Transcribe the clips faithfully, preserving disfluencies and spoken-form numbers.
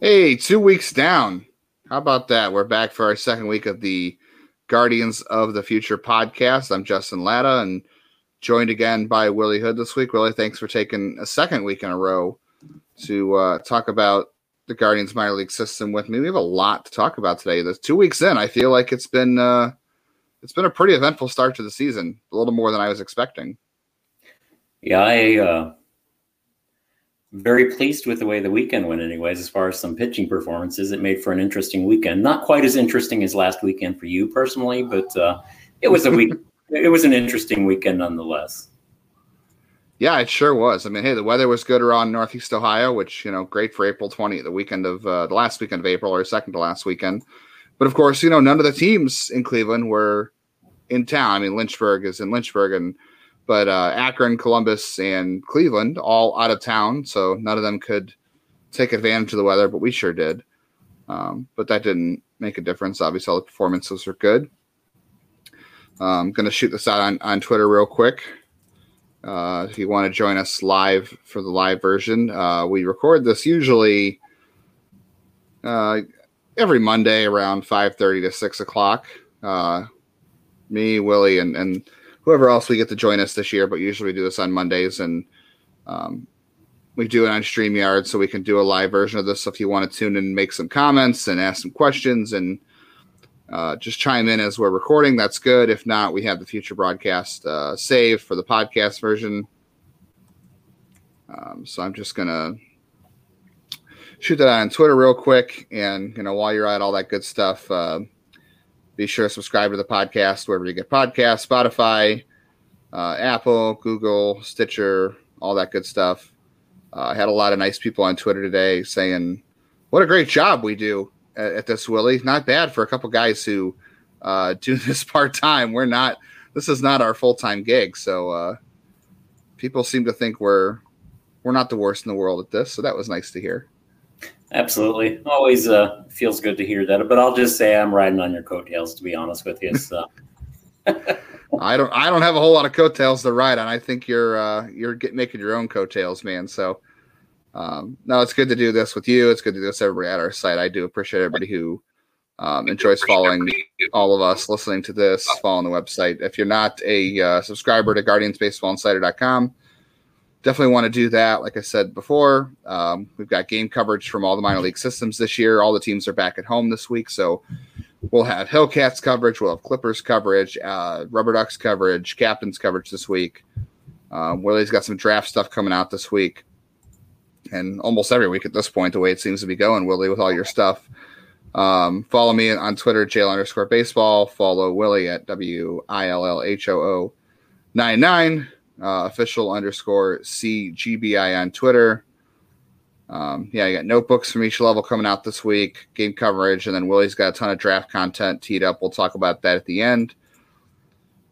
Hey, two weeks down. How about that? We're back for our second week of the Guardians of the Future podcast. I'm Justin Lada and joined again by Willie Hood this week. Willie, thanks for taking a second week in a row to uh, talk about the Guardians minor league system with me. We have a lot to talk about today. That's two weeks in. I feel like it's been uh, it's been a pretty eventful start to the season, a little more than I was expecting. Yeah, I uh, very pleased with the way the weekend went anyways, as far as some pitching performances. It made for an interesting weekend. Not quite as interesting as last weekend for you personally, but uh, it was a week. It was an interesting weekend nonetheless. Yeah, it sure was. I mean, hey, the weather was good around Northeast Ohio, which, you know, great for April twentieth, the weekend of uh, the last weekend of April, or second to last weekend. But of course, you know, none of the teams in Cleveland were in town. I mean, Lynchburg is in Lynchburg, and but uh, Akron, Columbus, and Cleveland all out of town, so none of them could take advantage of the weather. But we sure did. Um, but that didn't make a difference. Obviously, all the performances were good. I'm going to shoot this out on, on Twitter real quick. Uh, if you want to join us live for the live version, uh, we record this usually uh, every Monday around five thirty to six o'clock. Uh, me, Willie, and, and whoever else we get to join us this year, but usually we do this on Mondays, and um, we do it on StreamYard, so we can do a live version of this. So if you want to tune in and make some comments and ask some questions and Uh, just chime in as we're recording. That's good. If not, we have the future broadcast uh, saved for the podcast version. Um, so I'm just going to shoot that on Twitter real quick. And, you know, while you're at all that good stuff, uh, be sure to subscribe to the podcast wherever you get podcasts, Spotify, uh, Apple, Google, Stitcher, all that good stuff. Uh, I had a lot of nice people on Twitter today saying, what a great job we do at this, Willie. Not bad for a couple guys who uh, do this part-time. We're not, this is not our full-time gig. So uh, people seem to think we're, we're not the worst in the world at this. So that was nice to hear. Absolutely. Always uh, feels good to hear that, but I'll just say I'm riding on your coattails, to be honest with you. So I don't, I don't have a whole lot of coattails to ride on. I think you're, uh, you're get, making your own coattails, man. So Um, no, it's good to do this with you. It's good to do this with everybody at our site. I do appreciate everybody who um, enjoys following all of us, listening to this, following the website. If you're not a uh, subscriber to Guardians Baseball Insider dot com, definitely want to do that. Like I said before, um, we've got game coverage from all the minor league systems this year. All the teams are back at home this week, so we'll have Hellcats coverage. We'll have Clippers coverage, uh, Rubber Ducks coverage, Captains coverage this week. Um, Willie's got some draft stuff coming out this week. And almost every week at this point, the way it seems to be going, Willie, with all your stuff. Um, follow me on Twitter, Jalen underscore baseball. Follow Willie at W I L L H O O nine nine, uh, official underscore C G B I on Twitter. Um, yeah, I got notebooks from each level coming out this week, game coverage, and then Willie's got a ton of draft content teed up. We'll talk about that at the end.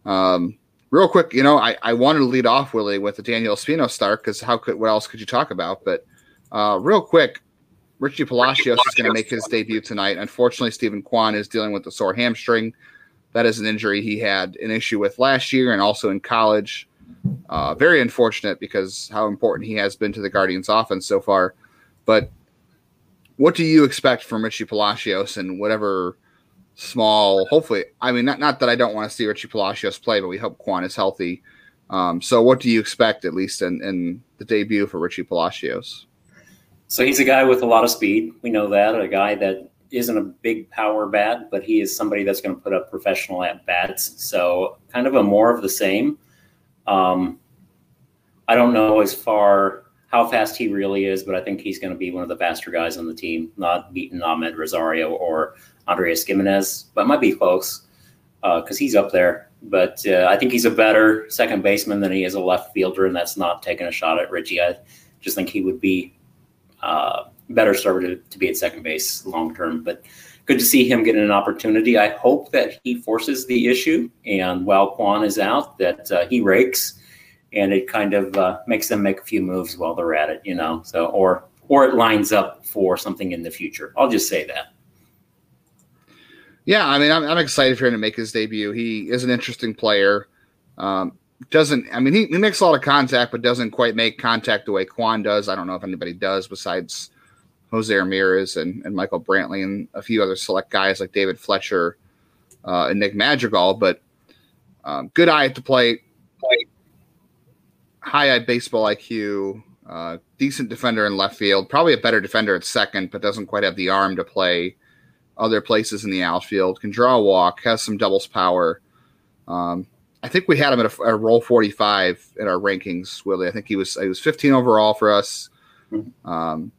Um, Real quick, you know, I, I wanted to lead off, Willie, with the Daniel Espino start, because how could what else could you talk about? But uh, real quick, Richie Palacios, Richie Palacios is going to make his debut tonight. Unfortunately, Steven Kwan is dealing with a sore hamstring. That is an injury he had an issue with last year and also in college. Uh, very unfortunate because how important he has been to the Guardians' offense so far. But what do you expect from Richie Palacios and whatever – small, hopefully. I mean, not not that I don't want to see Richie Palacios play, but we hope Kwan is healthy. Um, so what do you expect, at least in, in the debut for Richie Palacios? So he's a guy with a lot of speed. We know that. A guy that isn't a big power bat, but he is somebody that's going to put up professional at-bats. So kind of a more of the same. Um, I don't know as far how fast he really is, but I think he's going to be one of the faster guys on the team, not beating Amed Rosario or Andrés Giménez, but might be close because uh, he's up there. But uh, I think he's a better second baseman than he is a left fielder, and that's not taking a shot at Richie. I just think he would be uh, better served to, to be at second base long term. But good to see him getting an opportunity. I hope that he forces the issue, and while Kwan is out, that uh, he rakes, and it kind of uh, makes them make a few moves while they're at it, you know. So or or it lines up for something in the future. I'll just say that. Yeah, I mean, I'm, I'm excited for him to make his debut. He is an interesting player. Um, doesn't I mean, he, he makes a lot of contact, but doesn't quite make contact the way Kwan does. I don't know if anybody does besides Jose Ramirez and, and Michael Brantley and a few other select guys like David Fletcher uh, and Nick Madrigal. But um, good eye at the plate, plate. High eye baseball I Q, uh, decent defender in left field, probably a better defender at second, but doesn't quite have the arm to play other places in the outfield, can draw a walk, has some doubles power. Um, I think we had him at a, a roll forty-five in our rankings, Willie. I think he was, he was fifteen overall for us. Um,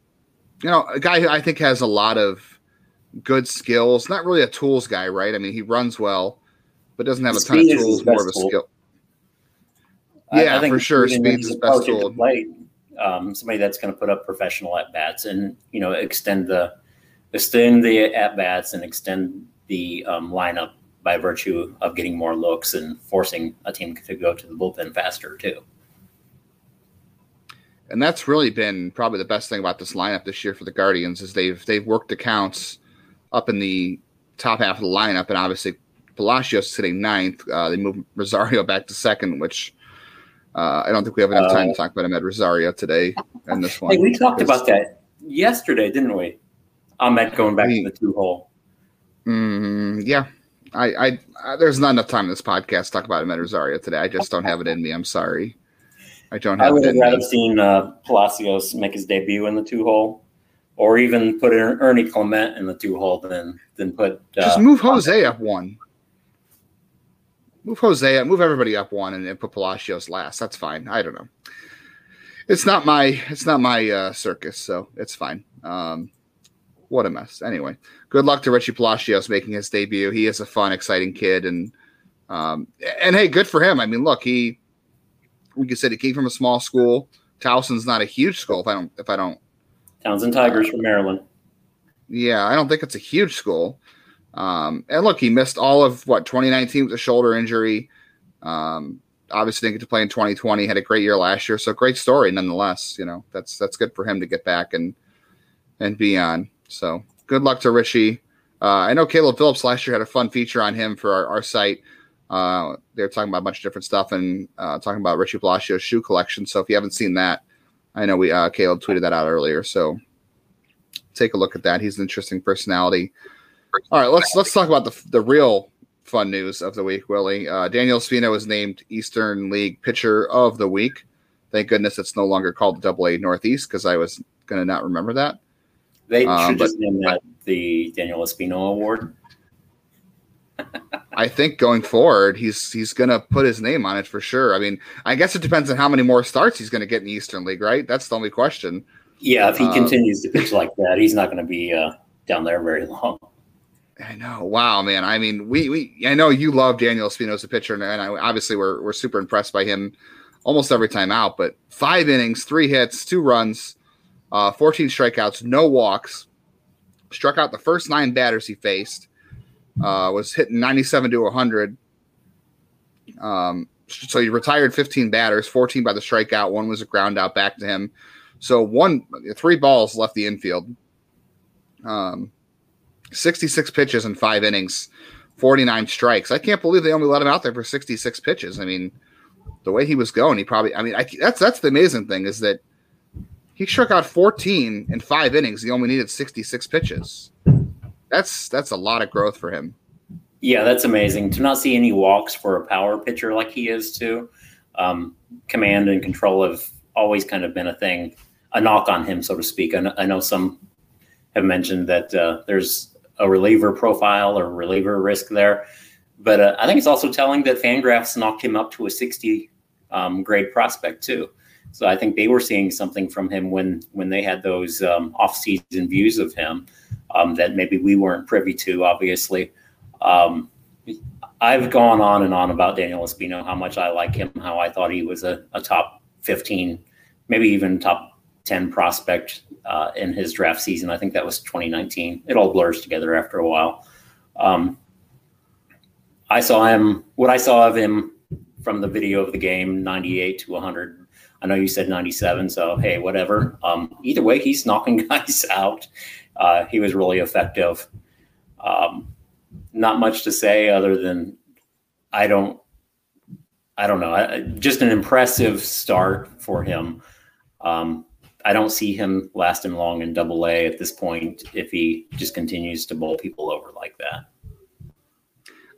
you know, a guy who I think has a lot of good skills, not really a tools guy, right? I mean, he runs well, but doesn't have a ton of tools, more of a skill. Yeah, I, I think for sure. Speed's his best tool. Um, somebody that's going to put up professional at bats and, you know, extend the, extend the at-bats and extend the um, lineup by virtue of getting more looks and forcing a team to go to the bullpen faster, too. And that's really been probably the best thing about this lineup this year for the Guardians is they've they've worked the counts up in the top half of the lineup, and obviously Palacios sitting ninth. Uh, they moved Rosario back to second, which uh, I don't think we have enough time uh, to talk about Amed Rosario today in this one. Hey, we talked about that yesterday, didn't we? Ahmed going back I mean, to the two hole. Mm, yeah, I, I, I there's not enough time in this podcast to talk about Amed Rosario today. I just don't have it in me. I'm sorry, I don't have. I would it have in rather me. seen uh, Palacios make his debut in the two hole, or even put Ernie Clement in the two hole than than put. Uh, just move Jose up one. Move Jose up. Move everybody up one, and, and put Palacios last. That's fine. I don't know. It's not my it's not my uh, circus, so it's fine. Um, What a mess. Anyway, good luck to Richie Palacios making his debut. He is a fun, exciting kid. And, um, and hey, good for him. I mean, look, he, like you said, he came from a small school. Towson's not a huge school. If I don't, if I don't. Towson Tigers uh, from Maryland. Yeah. I don't think it's a huge school. Um, and look, he missed all of what twenty nineteen with a shoulder injury. Um, obviously didn't get to play in twenty twenty, had a great year last year. So great story. Nonetheless, you know, that's, that's good for him to get back and, and be on. So good luck to Richie. Uh, I know Caleb Phillips last year had a fun feature on him for our, our site. Uh, they were talking about a bunch of different stuff and uh, talking about Richie Palacios' shoe collection. So if you haven't seen that, I know we uh, Caleb tweeted that out earlier. So take a look at that. He's an interesting personality. All right, let's let's talk about the the real fun news of the week, Willie. Uh, Daniel Espino was named Eastern League Pitcher of the Week. Thank goodness it's no longer called the Double A Northeast because I was going to not remember that. They should um, just name that the Daniel Espino Award. I think going forward, he's he's going to put his name on it for sure. I mean, I guess it depends on how many more starts he's going to get in the Eastern League, right? That's the only question. Yeah, if he um, continues to pitch like that, he's not going to be uh, down there very long. I know. Wow, man. I mean, we we I know you love Daniel Espino as a pitcher, and I, obviously we're we're super impressed by him almost every time out. But five innings, three hits, two runs. Uh, fourteen strikeouts, no walks, struck out the first nine batters he faced, uh, was hitting ninety-seven to one hundred. Um, so he retired fifteen batters, fourteen by the strikeout. One was a ground out back to him. So one, three balls left the infield. Um, sixty-six pitches in five innings, forty-nine strikes. I can't believe they only let him out there for sixty-six pitches. I mean, the way he was going, he probably, I mean, I, that's, that's the amazing thing is that he struck out fourteen in five innings. He only needed sixty-six pitches. That's that's a lot of growth for him. Yeah, that's amazing. To not see any walks for a power pitcher like he is, too. Um, command and control have always kind of been a thing, a knock on him, so to speak. I know, I know some have mentioned that uh, there's a reliever profile or reliever risk there. But uh, I think it's also telling that Fangraphs knocked him up to a sixty um, grade prospect, too. So I think they were seeing something from him when when they had those um, off-season views of him um, that maybe we weren't privy to, obviously. Um, I've gone on and on about Daniel Espino, how much I like him, how I thought he was a, a top fifteen, maybe even top ten prospect uh, in his draft season. I think that was twenty nineteen. It all blurs together after a while. Um, I saw him, what I saw of him from the video of the game, ninety-eight to one hundred. I know you said ninety-seven, so hey, whatever. Um, either way, he's knocking guys out. Uh, he was really effective. Um, not much to say other than I don't, I don't know. I, just an impressive start for him. Um, I don't see him lasting long in Double A at this point if he just continues to bowl people over like that.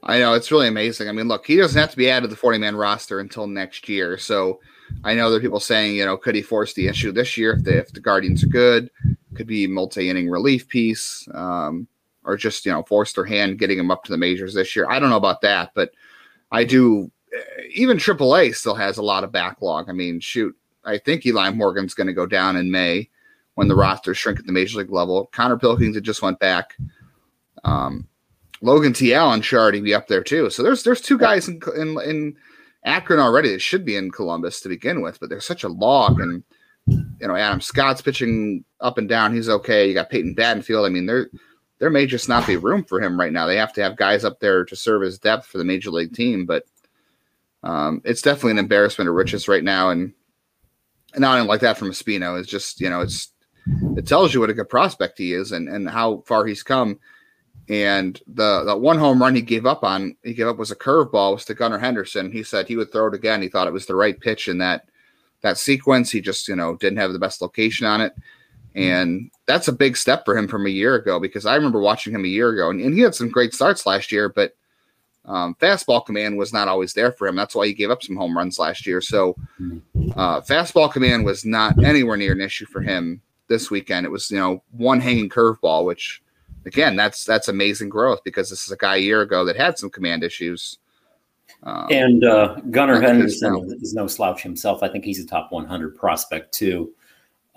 I know, it's really amazing. I mean, look, he doesn't have to be added to the forty-man roster until next year. So I know there are people saying, you know, could he force the issue this year if, they, if the Guardians are good? Could be multi-inning relief piece, um, or just, you know, force their hand getting him up to the majors this year. I don't know about that, but I do. Even triple A still has a lot of backlog. I mean, shoot, I think Eli Morgan's going to go down in May when the rosters shrink at the major league level. Connor Pilkington that just went back. Um, Logan T. Allen should already be up there too. So there's there's two guys in, in in Akron already that should be in Columbus to begin with, but there's such a log. And you know, Adam Scott's pitching up and down. He's okay. You got Peyton Battenfield. I mean, there there may just not be room for him right now. They have to have guys up there to serve as depth for the major league team. But um, it's definitely an embarrassment of riches right now. And and not like that from Espino. It's just, you know, it's it tells you what a good prospect he is and and how far he's come. And the, the one home run he gave up on, he gave up was a curveball, was to Gunnar Henderson. He said he would throw it again. He thought it was the right pitch in that that sequence. He just, you know, didn't have the best location on it. And that's a big step for him from a year ago, because I remember watching him a year ago, and, and he had some great starts last year, but um, fastball command was not always there for him. That's why he gave up some home runs last year. So uh, fastball command was not anywhere near an issue for him this weekend. It was, you know, one hanging curveball, which – again, that's that's amazing growth, because this is a guy a year ago that had some command issues. Um, and uh, Gunnar Henderson is no slouch himself. I think he's a top one hundred prospect too.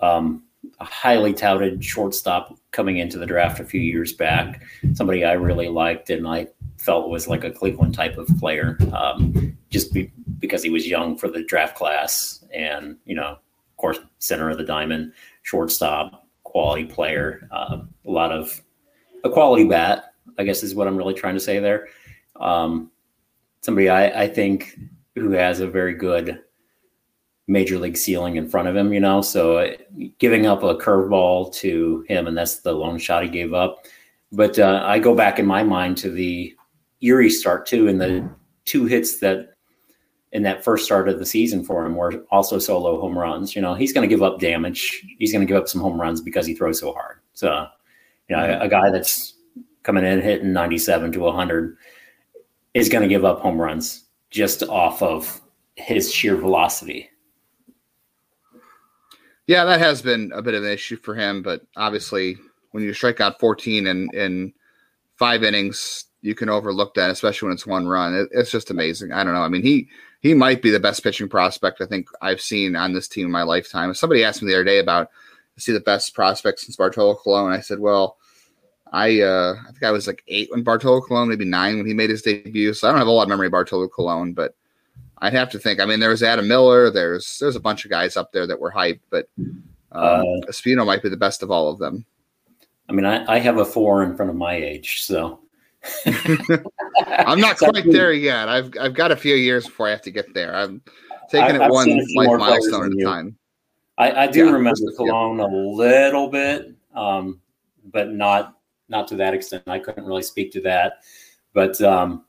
Um, a highly touted shortstop coming into the draft a few years back. Somebody I really liked and I felt was like a Cleveland type of player, um, just be, because he was young for the draft class. And, you know, of course, center of the diamond, shortstop, quality player, uh, a lot of a quality bat, I guess, is what I'm really trying to say there. Um, somebody I, I think who has a very good major league ceiling in front of him, you know, so it, giving up a curveball to him, and that's the lone shot he gave up. But uh, I go back in my mind to the Erie start too, and the two hits that in that first start of the season for him were also solo home runs. You know, he's going to give up damage. He's going to give up some home runs because he throws so hard. So, you know, a guy that's coming in hitting ninety-seven to one hundred is going to give up home runs just off of his sheer velocity. Yeah, that has been a bit of an issue for him, but obviously when you strike out fourteen in, in five innings, you can overlook that, especially when it's one run. It, it's just amazing. I don't know. I mean, he he might be the best pitching prospect I think I've seen on this team in my lifetime. Somebody asked me the other day about, see the best prospects since Bartolo Colon. I said, well, I uh, I think I was like eight when Bartolo Colon, maybe nine when he made his debut. So I don't have a lot of memory of Bartolo Colon, but I'd have to think. I mean, there was Adam Miller. There's there's a bunch of guys up there that were hyped, but uh, uh, Espino might be the best of all of them. I mean, I, I have a four in front of my age, so. I'm not so quite there yet. I've I've got a few years before I have to get there. I'm taking I, it I've one life milestone at a time. I, I do yeah, remember Cologne yeah. a little bit, um, but not not to that extent. I couldn't really speak to that. But um,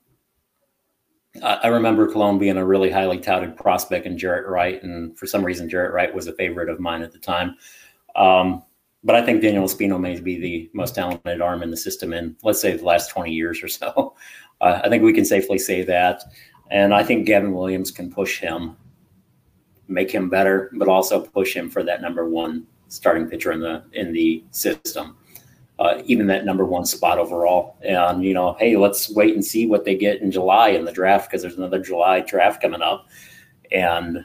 I, I remember Cologne being a really highly touted prospect in Jarrett Wright. And for some reason, Jarrett Wright was a favorite of mine at the time. Um, but I think Daniel Espino may be the most talented arm in the system in, let's say, the last twenty years or so. Uh, I think we can safely say that. And I think Gavin Williams can push him, make him better, but also push him for that number one starting pitcher in the in the system, uh, even that number one spot overall. And, you know, hey, let's wait and see what they get in July in the draft, because there's another July draft coming up. And,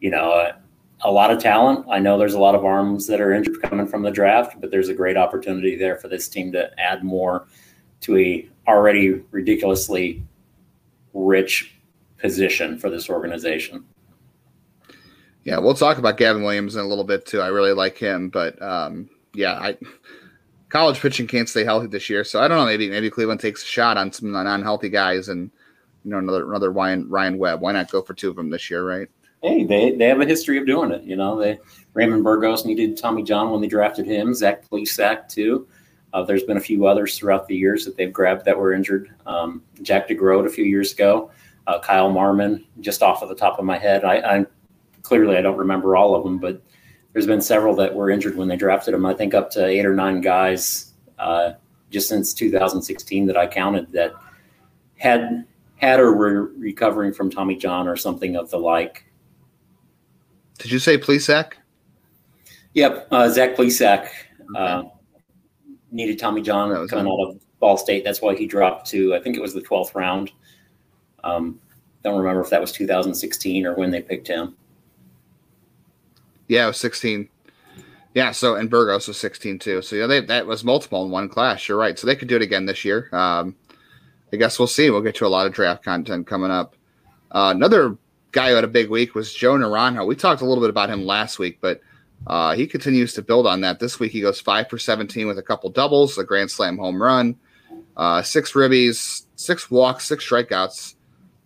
you know, a lot of talent. I know there's a lot of arms that are injured coming from the draft, but there's a great opportunity there for this team to add more to a already ridiculously rich position for this organization. Yeah, we'll talk about Gavin Williams in a little bit, too. I really like him. But, um, yeah, I, college pitching can't stay healthy this year. So, I don't know, maybe maybe Cleveland takes a shot on some non-healthy guys and, you know, another another Ryan, Ryan Webb. Why not go for two of them this year, right? Hey, they, they have a history of doing it. You know, they Raymond Burgos needed Tommy John when they drafted him. Zach Plesac, too. Uh, there's been a few others throughout the years that they've grabbed that were injured. Um, Jack DeGrode a few years ago, uh, Kyle Marmon, just off of the top of my head. I, I clearly I don't remember all of them, but there's been several that were injured when they drafted them. I think up to eight or nine guys uh, just since two thousand sixteen that I counted that had had or were recovering from Tommy John or something of the like. Did you say Plesac? Yep, uh, Zach Plesac. Uh, okay. Needed Tommy John coming him. out of Ball State. That's why he dropped to, I think it was the twelfth round. Um, don't remember if that was two thousand sixteen or when they picked him. Yeah, it was sixteen. Yeah, so and Burgos was sixteen too. So yeah, they, that was multiple in one class. You're right. So they could do it again this year. Um, I guess we'll see. We'll get to a lot of draft content coming up. Uh, another guy who had a big week was Joe Naranjo. We talked a little bit about him last week, but Uh, he continues to build on that. This week he goes five for seventeen with a couple doubles, a grand slam home run, uh, six ribbies, six walks, six strikeouts.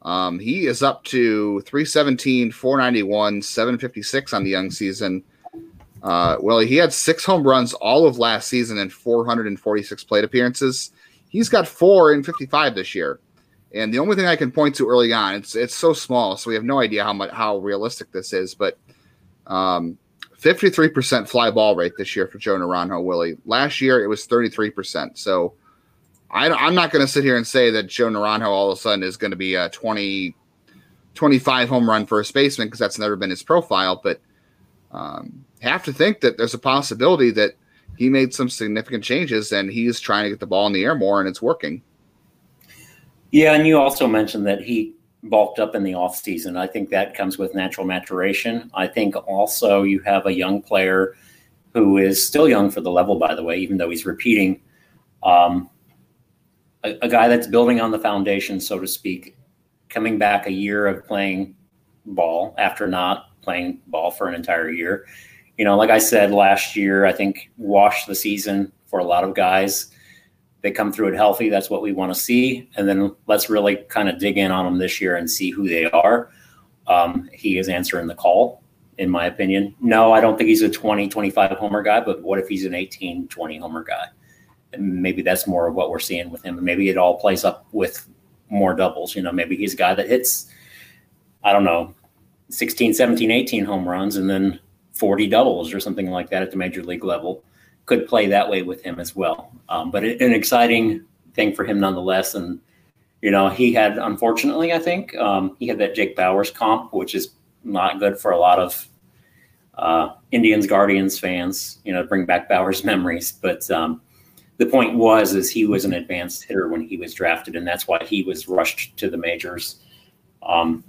Um, he is up to three seventeen, four ninety-one, seven fifty-six on the young season. Uh, Willie, he had six home runs all of last season and four forty-six plate appearances. He's got four in fifty-five this year. And the only thing I can point to early on, it's it's so small, so we have no idea how much, how realistic this is, but um, fifty-three percent fly ball rate this year for Joe Naranjo, Willie. Last year, it was thirty-three percent. So I, I'm not going to sit here and say that Joe Naranjo all of a sudden is going to be a twenty, twenty-five home run first baseman because that's never been his profile. But um, have to think that there's a possibility that he made some significant changes and he's trying to get the ball in the air more and it's working. Yeah, and you also mentioned that he bulked up in the offseason. I think that comes with natural maturation. I think also you have a young player who is still young for the level, by the way, even though he's repeating, um, a, a guy that's building on the foundation, so to speak, coming back a year of playing ball after not playing ball for an entire year. You know, like I said, last year, I think washed the season for a lot of guys. They come through it healthy. That's what we want to see. And then let's really kind of dig in on them this year and see who they are. Um, he is answering the call, in my opinion. No, I don't think he's a twenty, twenty-five homer guy, but what if he's an eighteen, twenty homer guy? And maybe that's more of what we're seeing with him. And maybe it all plays up with more doubles. You know, maybe he's a guy that hits, I don't know, sixteen, seventeen, eighteen home runs and then forty doubles or something like that at the major league level. Could play that way with him as well. Um, but it, an exciting thing for him nonetheless. And, you know, he had, unfortunately, I think, um, he had that Jake Bauers comp, which is not good for a lot of uh, Indians, Guardians fans, you know, bring back Bauers memories. But um, the point was, is he was an advanced hitter when he was drafted, and that's why he was rushed to the majors. Um,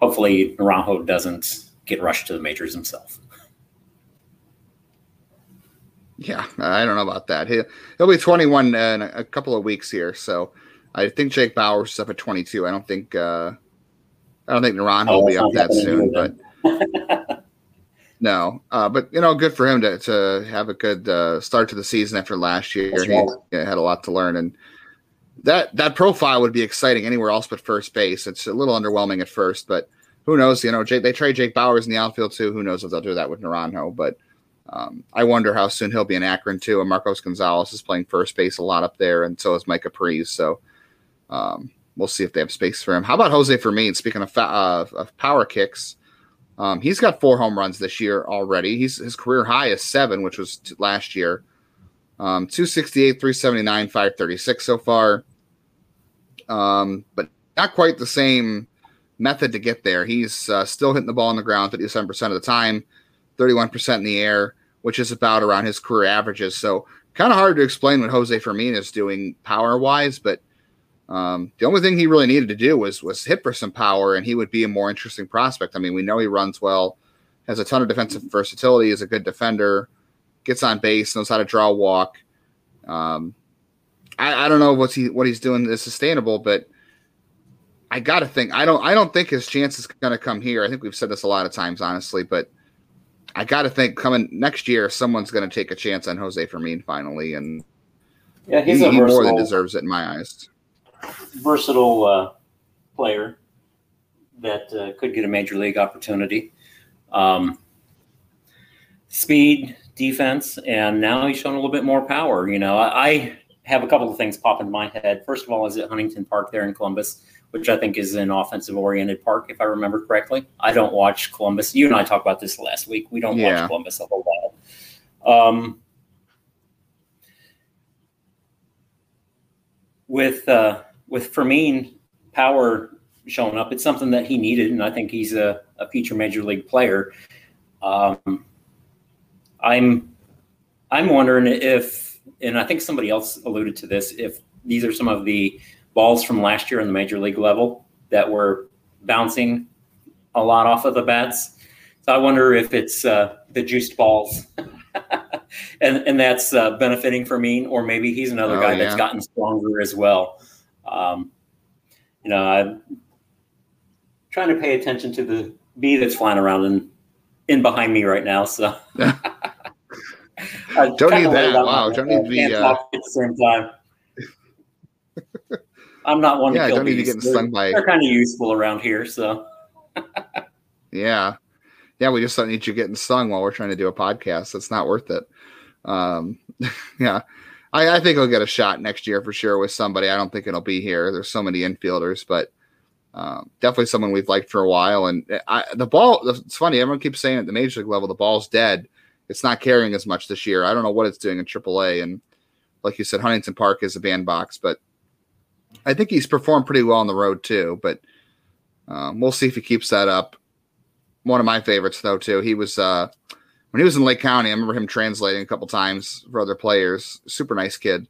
hopefully Naranjo doesn't get rushed to the majors himself. Yeah, I don't know about that. He'll, he'll be twenty-one in a couple of weeks here, so I think Jake Bauers is up at twenty-two. I don't think uh, I don't think Naranjo oh, will be up that soon, but no. Uh, but you know, good for him to to have a good uh, start to the season after last year. Right. He yeah, had a lot to learn, and that that profile would be exciting anywhere else but first base. It's a little underwhelming at first, but who knows? You know, Jake, they trade Jake Bauers in the outfield too. Who knows if they'll do that with Naranjo, but. Um, I wonder how soon he'll be in Akron, too. And Marcos Gonzalez is playing first base a lot up there, and so is Micah Pries. So um, we'll see if they have space for him. How about Jose Fermin? Speaking of, fa- uh, of power kicks, um, he's got four home runs this year already. He's, his career high is seven, which was t- last year. Um, two sixty-eight, three seventy-nine, five thirty-six so far. Um, but not quite the same method to get there. He's uh, still hitting the ball on the ground fifty-seven percent of the time, thirty-one percent in the air, which is about around his career averages. So kind of hard to explain what Jose Fermin is doing power-wise, but um, the only thing he really needed to do was was hit for some power, and he would be a more interesting prospect. I mean, we know he runs well, has a ton of defensive versatility, is a good defender, gets on base, knows how to draw a walk. Um, I, I don't know what's he, what he's doing is sustainable, but I got to think. I don't, I don't think his chance is going to come here. I think we've said this a lot of times, honestly, but I got to think coming next year, someone's going to take a chance on Jose Fermin finally, and yeah, he's he, a versatile, he more than deserves it in my eyes. Versatile uh, player that uh, could get a major league opportunity. Um, speed, defense, and now he's shown a little bit more power. You know, I, I have a couple of things pop into my head. First of all, is at Huntington Park there in Columbus, which I think is an offensive-oriented park, if I remember correctly. I don't watch Columbus. You and I talked about this last week. We don't yeah. watch Columbus a whole lot. Um, with uh, with Fermin, power showing up, it's something that he needed, and I think he's a, a future major league player. Um, I'm I'm wondering if, and I think somebody else alluded to this, if these are some of the balls from last year on the major league level that were bouncing a lot off of the bats. So I wonder if it's uh, the juiced balls and, and that's uh, benefiting Fermin, or maybe he's another oh, guy yeah. that's gotten stronger as well. Um, you know, I'm trying to pay attention to the bee that's flying around in, in behind me right now. So don't need that. Wow. Don't need to be uh... at the same time. I'm not one yeah, to kill I don't bees. Need to get the sunlight. They're kind of useful around here, so. yeah. Yeah, we just don't need you getting stung while we're trying to do a podcast. It's not worth it. Um, yeah. I, I think I'll get a shot next year for sure with somebody. I don't think it'll be here. There's so many infielders, but um, definitely someone we've liked for a while. And I, the ball, it's funny. Everyone keeps saying at the major league level, the ball's dead. It's not carrying as much this year. I don't know what it's doing in triple A. And like you said, Huntington Park is a bandbox, but I think he's performed pretty well on the road too, but um, we'll see if he keeps that up. One of my favorites though, too, he was uh, when he was in Lake County. I remember him translating a couple times for other players. Super nice kid.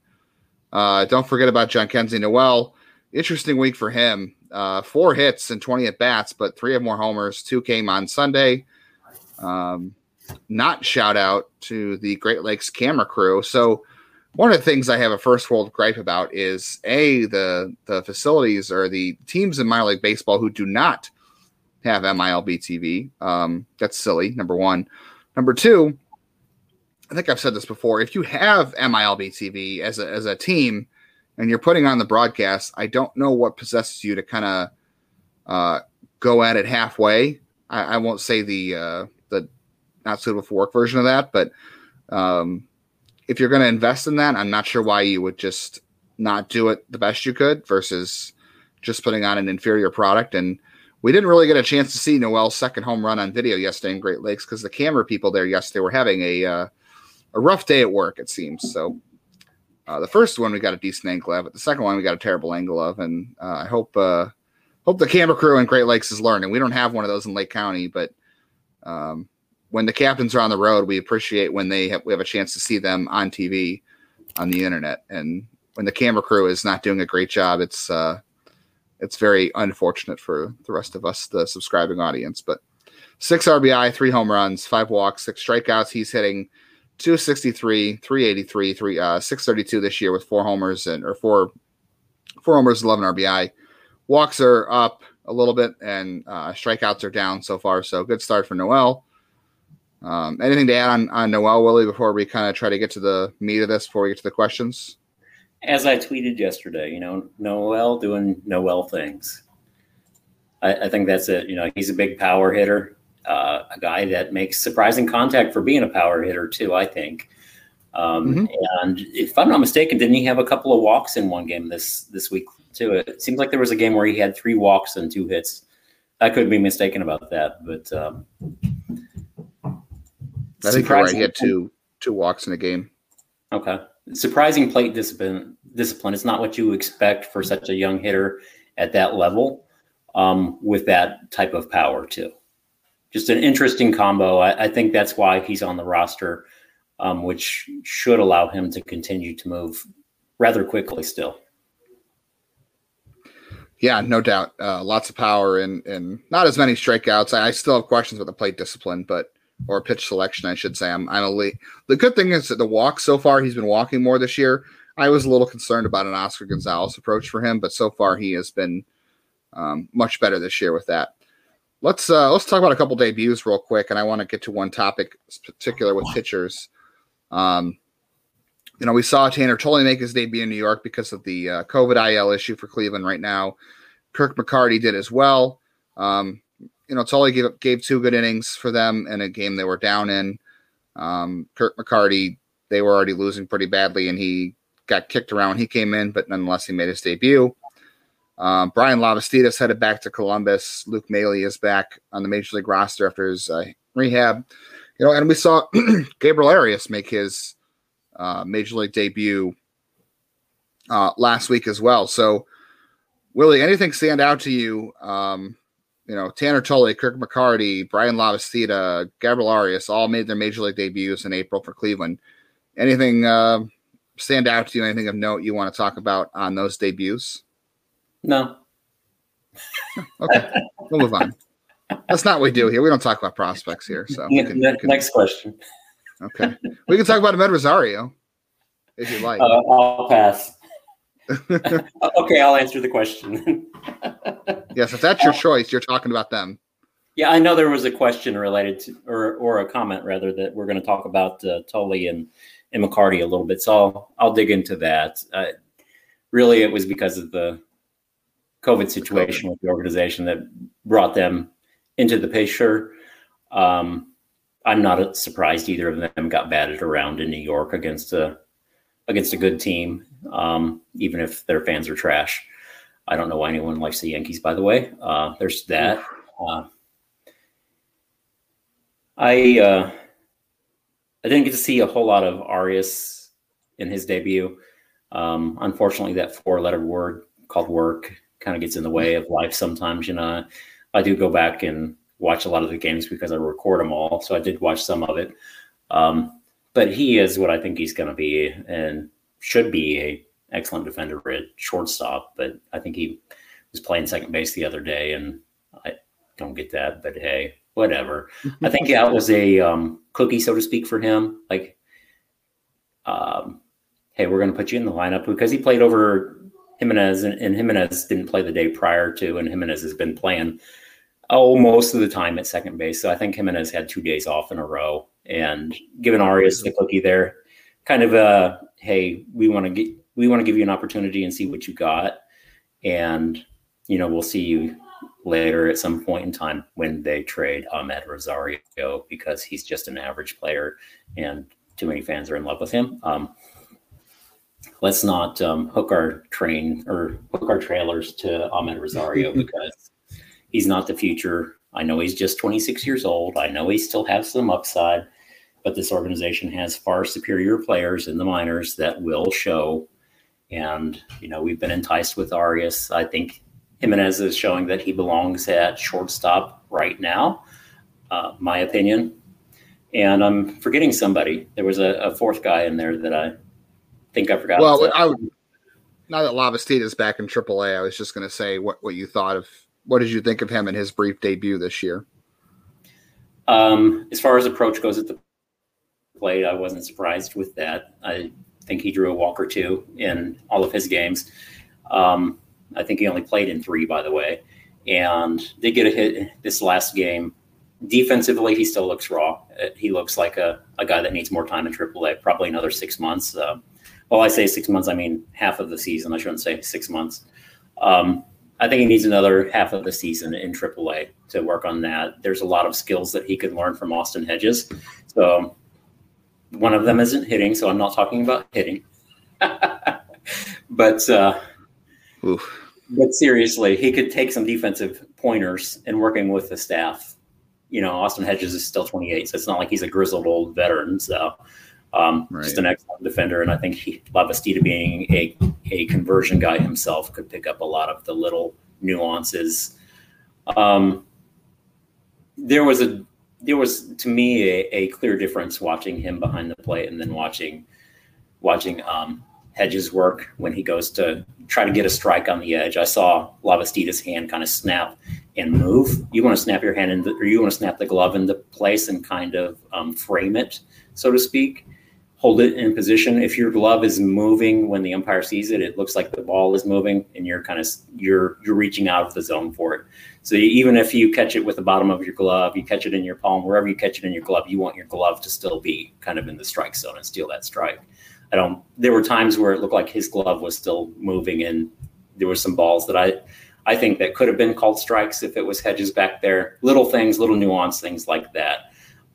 Uh, don't forget about Johnkensy Noel. Interesting week for him. Uh, four hits and twenty at bats, but three or more homers. Two came on Sunday. Um, not shout out to the Great Lakes camera crew. So. One of the things I have a first world gripe about is a the the facilities or the teams in minor league baseball who do not have M I L B T V. Um, that's silly. Number one. Number two. I think I've said this before. If you have M I L B T V as a as a team and you're putting on the broadcast, I don't know what possesses you to kind of uh, go at it halfway. I, I won't say the uh, the not suitable for work version of that, but. Um, If you're going to invest in that, I'm not sure why you would just not do it the best you could versus just putting on an inferior product. And we didn't really get a chance to see Noel's second home run on video yesterday in Great Lakes because the camera people there yesterday were having a uh, a rough day at work, it seems. So uh, the first one we got a decent angle of, but the second one we got a terrible angle of. And uh, I hope uh, hope the camera crew in Great Lakes is learning. We don't have one of those in Lake County, but um, – when the captains are on the road, we appreciate when they have, we have a chance to see them on T V, on the internet. And when the camera crew is not doing a great job, it's uh, it's very unfortunate for the rest of us, the subscribing audience. But six R B I, three home runs, five walks, six strikeouts. He's hitting two sixty-three, three eighty-three, three uh, six thirty-two this year with four homers and or four four homers, eleven R B I. Walks are up a little bit, and uh, strikeouts are down so far. So good start for Noel. Um, anything to add on, on Noel, Willie, before we kind of try to get to the meat of this, before we get to the questions? As I tweeted yesterday, you know, Noel doing Noel things. I, I think that's it. You know, he's a big power hitter, uh, a guy that makes surprising contact for being a power hitter too, I think. Um, mm-hmm. And if I'm not mistaken, didn't he have a couple of walks in one game this, this week too? It seems like there was a game where he had three walks and two hits. I could be mistaken about that, but, um, I think right. He had two two walks in a game. Okay. Surprising plate discipline. Discipline. It's not what you expect for such a young hitter at that level, um, with that type of power too. Just an interesting combo. I, I think that's why he's on the roster, um, which should allow him to continue to move rather quickly still. Yeah, no doubt. Uh, lots of power and, and not as many strikeouts. I, I still have questions about the plate discipline, but or pitch selection, I should say. I'm, I'm elite. The good thing is that the walk so far, he's been walking more this year. I was a little concerned about an Oscar Gonzalez approach for him, but so far he has been um, much better this year with that. Let's uh, let's talk about a couple debuts real quick, and I want to get to one topic in particular with pitchers. Um, you know, we saw Tanner Tully make his debut in New York because of the uh, COVID I L issue for Cleveland right now. Kirk McCarty did as well. Um, You know, Tully gave up, gave two good innings for them in a game they were down in. Um, Kirk McCarty, they were already losing pretty badly, and he got kicked around. He came in, but nonetheless, he made his debut. Um, Bryan Lavastida headed back to Columbus. Luke Maley is back on the Major League roster after his uh, rehab. You know, and we saw Gabriel Arias make his uh, Major League debut uh, last week as well. So, Willie, anything stand out to you? Um, you know, Tanner Tully, Kirk McCarty, Bryan Lavastida, Gabriel Arias all made their Major League debuts in April for Cleveland. Anything uh, stand out to you? Anything of note you want to talk about on those debuts? No. Okay, we'll move on. That's not what we do here. We don't talk about prospects here. So we can, next we can, question. Okay, we can talk about Amed Rosario if you like. Uh, I'll pass. Okay, I'll answer the question. Yes, if that's your choice, you're talking about them. Yeah, I know there was a question related to, or or a comment rather, that we're going to talk about uh, Tully and, and McCarty a little bit. So I'll, I'll dig into that. Uh, really, it was because of the COVID situation with the organization that brought them into the picture. Um, I'm not surprised either of them got batted around in New York against a against a good team, um, even if their fans are trash. I don't know why anyone likes the Yankees, by the way. Uh, there's that. Uh, I uh, I didn't get to see a whole lot of Arias in his debut. Um, unfortunately, that four-letter word called work kind of gets in the way of life sometimes, you know. I do go back and watch a lot of the games because I record them all, so I did watch some of it. Um, but he is what I think he's going to be and should be a excellent defender at shortstop, but I think he was playing second base the other day, and I don't get that, but hey, whatever. I think that was a um, cookie, so to speak, for him. Like, um, hey, we're going to put you in the lineup because he played over – Giménez and, and Giménez didn't play the day prior to, and Giménez has been playing oh most of the time at second base. So I think Giménez had two days off in a row, and given Arias the cookie there, kind of a hey, we want to get we want to give you an opportunity and see what you got, and you know we'll see you later at some point in time when they trade Amed Rosario because he's just an average player and too many fans are in love with him. Um, Let's not um, hook our train or hook our trailers to Amed Rosario because he's not the future. I know he's just twenty-six years old. I know he still has some upside, but this organization has far superior players in the minors that will show. And, you know, we've been enticed with Arias. I think Giménez is showing that he belongs at shortstop right now, uh, my opinion. And I'm forgetting somebody. There was a, a fourth guy in there that I – think I forgot. Well, to, I would, now that Lavastida is back in triple A, I was just going to say what, what you thought of – what did you think of him in his brief debut this year? Um, as far as approach goes at the plate, I wasn't surprised with that. I think he drew a walk or two in all of his games. Um, I think he only played in three, by the way. And they get a hit this last game. Defensively, he still looks raw. He looks like a, a guy that needs more time in triple A, probably another six months. Uh, Well, I say six months, I mean half of the season. I shouldn't say six months. Um, I think he needs another half of the season in triple A to work on that. There's a lot of skills that he could learn from Austin Hedges. So one of them isn't hitting, so I'm not talking about hitting. but uh, but seriously, he could take some defensive pointers and working with the staff. You know, Austin Hedges is still twenty-eight, so it's not like he's a grizzled old veteran, so... Um, right. Just an excellent defender, and I think he, Lavastida being a, a conversion guy himself could pick up a lot of the little nuances. Um, there was a there was to me a, a clear difference watching him behind the plate and then watching watching um, Hedges work when he goes to try to get a strike on the edge. I saw Lavastida's hand kind of snap and move. You want to snap your hand in the, or you want to snap the glove into place and kind of um, frame it, so to speak. Hold it in position. If your glove is moving when the umpire sees it, it looks like the ball is moving, and you're kind of you're you're reaching out of the zone for it. So even if you catch it with the bottom of your glove, you catch it in your palm, wherever you catch it in your glove, you want your glove to still be kind of in the strike zone and steal that strike. I don't. There were times where it looked like his glove was still moving, and there were some balls that I, I think that could have been called strikes if it was Hedges back there. Little things, little nuance things like that.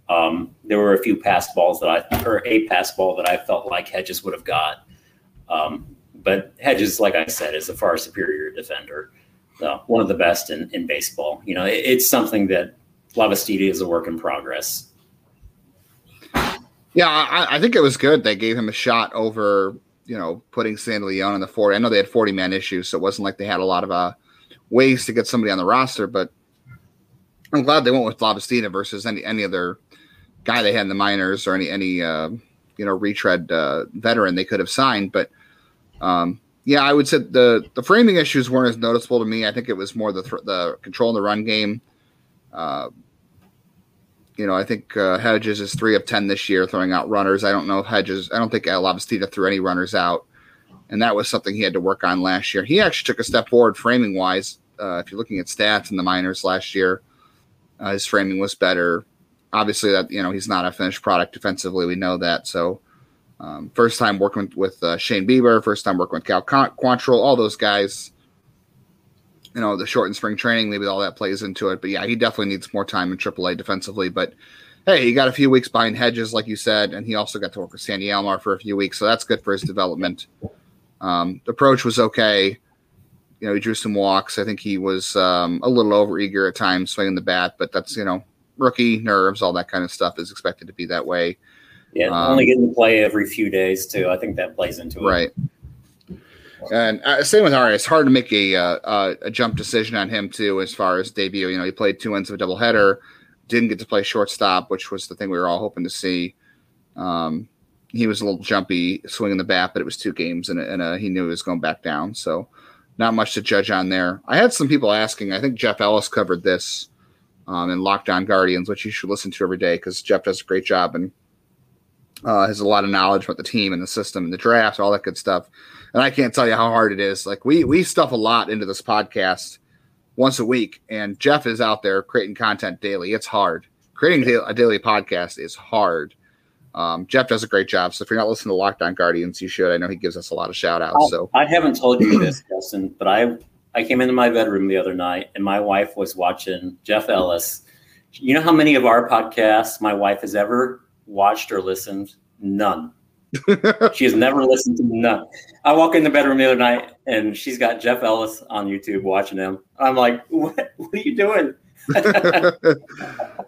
Um, there were a few pass balls that I, or a pass ball that I felt like Hedges would have got. Um, but Hedges, like I said, is a far superior defender. So one of the best in, in baseball. You know, it, it's something that Lavastida is a work in progress. Yeah, I, I think it was good they gave him a shot over, you know, putting Santillan in the forty. I know they had forty-man issues, so it wasn't like they had a lot of uh, ways to get somebody on the roster, but I'm glad they went with Lavastida versus any, any other guy they had in the minors or any, any uh, you know, retread uh, veteran they could have signed. But, um, yeah, I would say the, the framing issues weren't as noticeable to me. I think it was more the, th- the control in the run game. Uh, you know, I think uh, Hedges is three of ten this year throwing out runners. I don't know if Hedges – I don't think Lavastida threw any runners out, and that was something he had to work on last year. He actually took a step forward framing-wise. Uh, if you're looking at stats in the minors last year, uh, his framing was better. Obviously, that you know he's not a finished product defensively. We know that. So um, first time working with uh, Shane Bieber, first time working with Cal Quantrill, all those guys – you know, the shortened spring training, maybe all that plays into it. But, yeah, he definitely needs more time in triple A defensively. But, hey, he got a few weeks behind Hedges, like you said, and he also got to work with Sandy Alomar for a few weeks, so that's good for his development. Um, the approach was okay. You know, he drew some walks. I think he was um, a little overeager at times swinging the bat, but that's, you know, rookie nerves, all that kind of stuff is expected to be that way. Yeah, um, only getting to play every few days, too. I think that plays into it. Right. And uh, same with Arias. It's hard to make a, uh, a jump decision on him, too, as far as debut. You know, he played two ends of a doubleheader, didn't get to play shortstop, which was the thing we were all hoping to see. Um, he was a little jumpy swinging the bat, but it was two games, and, and uh, he knew he was going back down. So not much to judge on there. I had some people asking. I think Jeff Ellis covered this um, in Lockdown Guardians, which you should listen to every day because Jeff does a great job and uh, has a lot of knowledge about the team and the system and the draft, all that good stuff. And I can't tell you how hard it is. Like we we stuff a lot into this podcast once a week, and Jeff is out there creating content daily. It's hard. Creating a daily podcast is hard. Um, Jeff does a great job. So if you're not listening to Lockdown Guardians, you should. I know he gives us a lot of shout outs. So I haven't told you this, Justin, but I I came into my bedroom the other night, and my wife was watching Jeff Ellis. You know how many of our podcasts my wife has ever watched or listened? None. She has never listened to none. I walk in the bedroom the other night, and she's got Jeff Ellis on YouTube watching him. I'm like, what, what are you doing?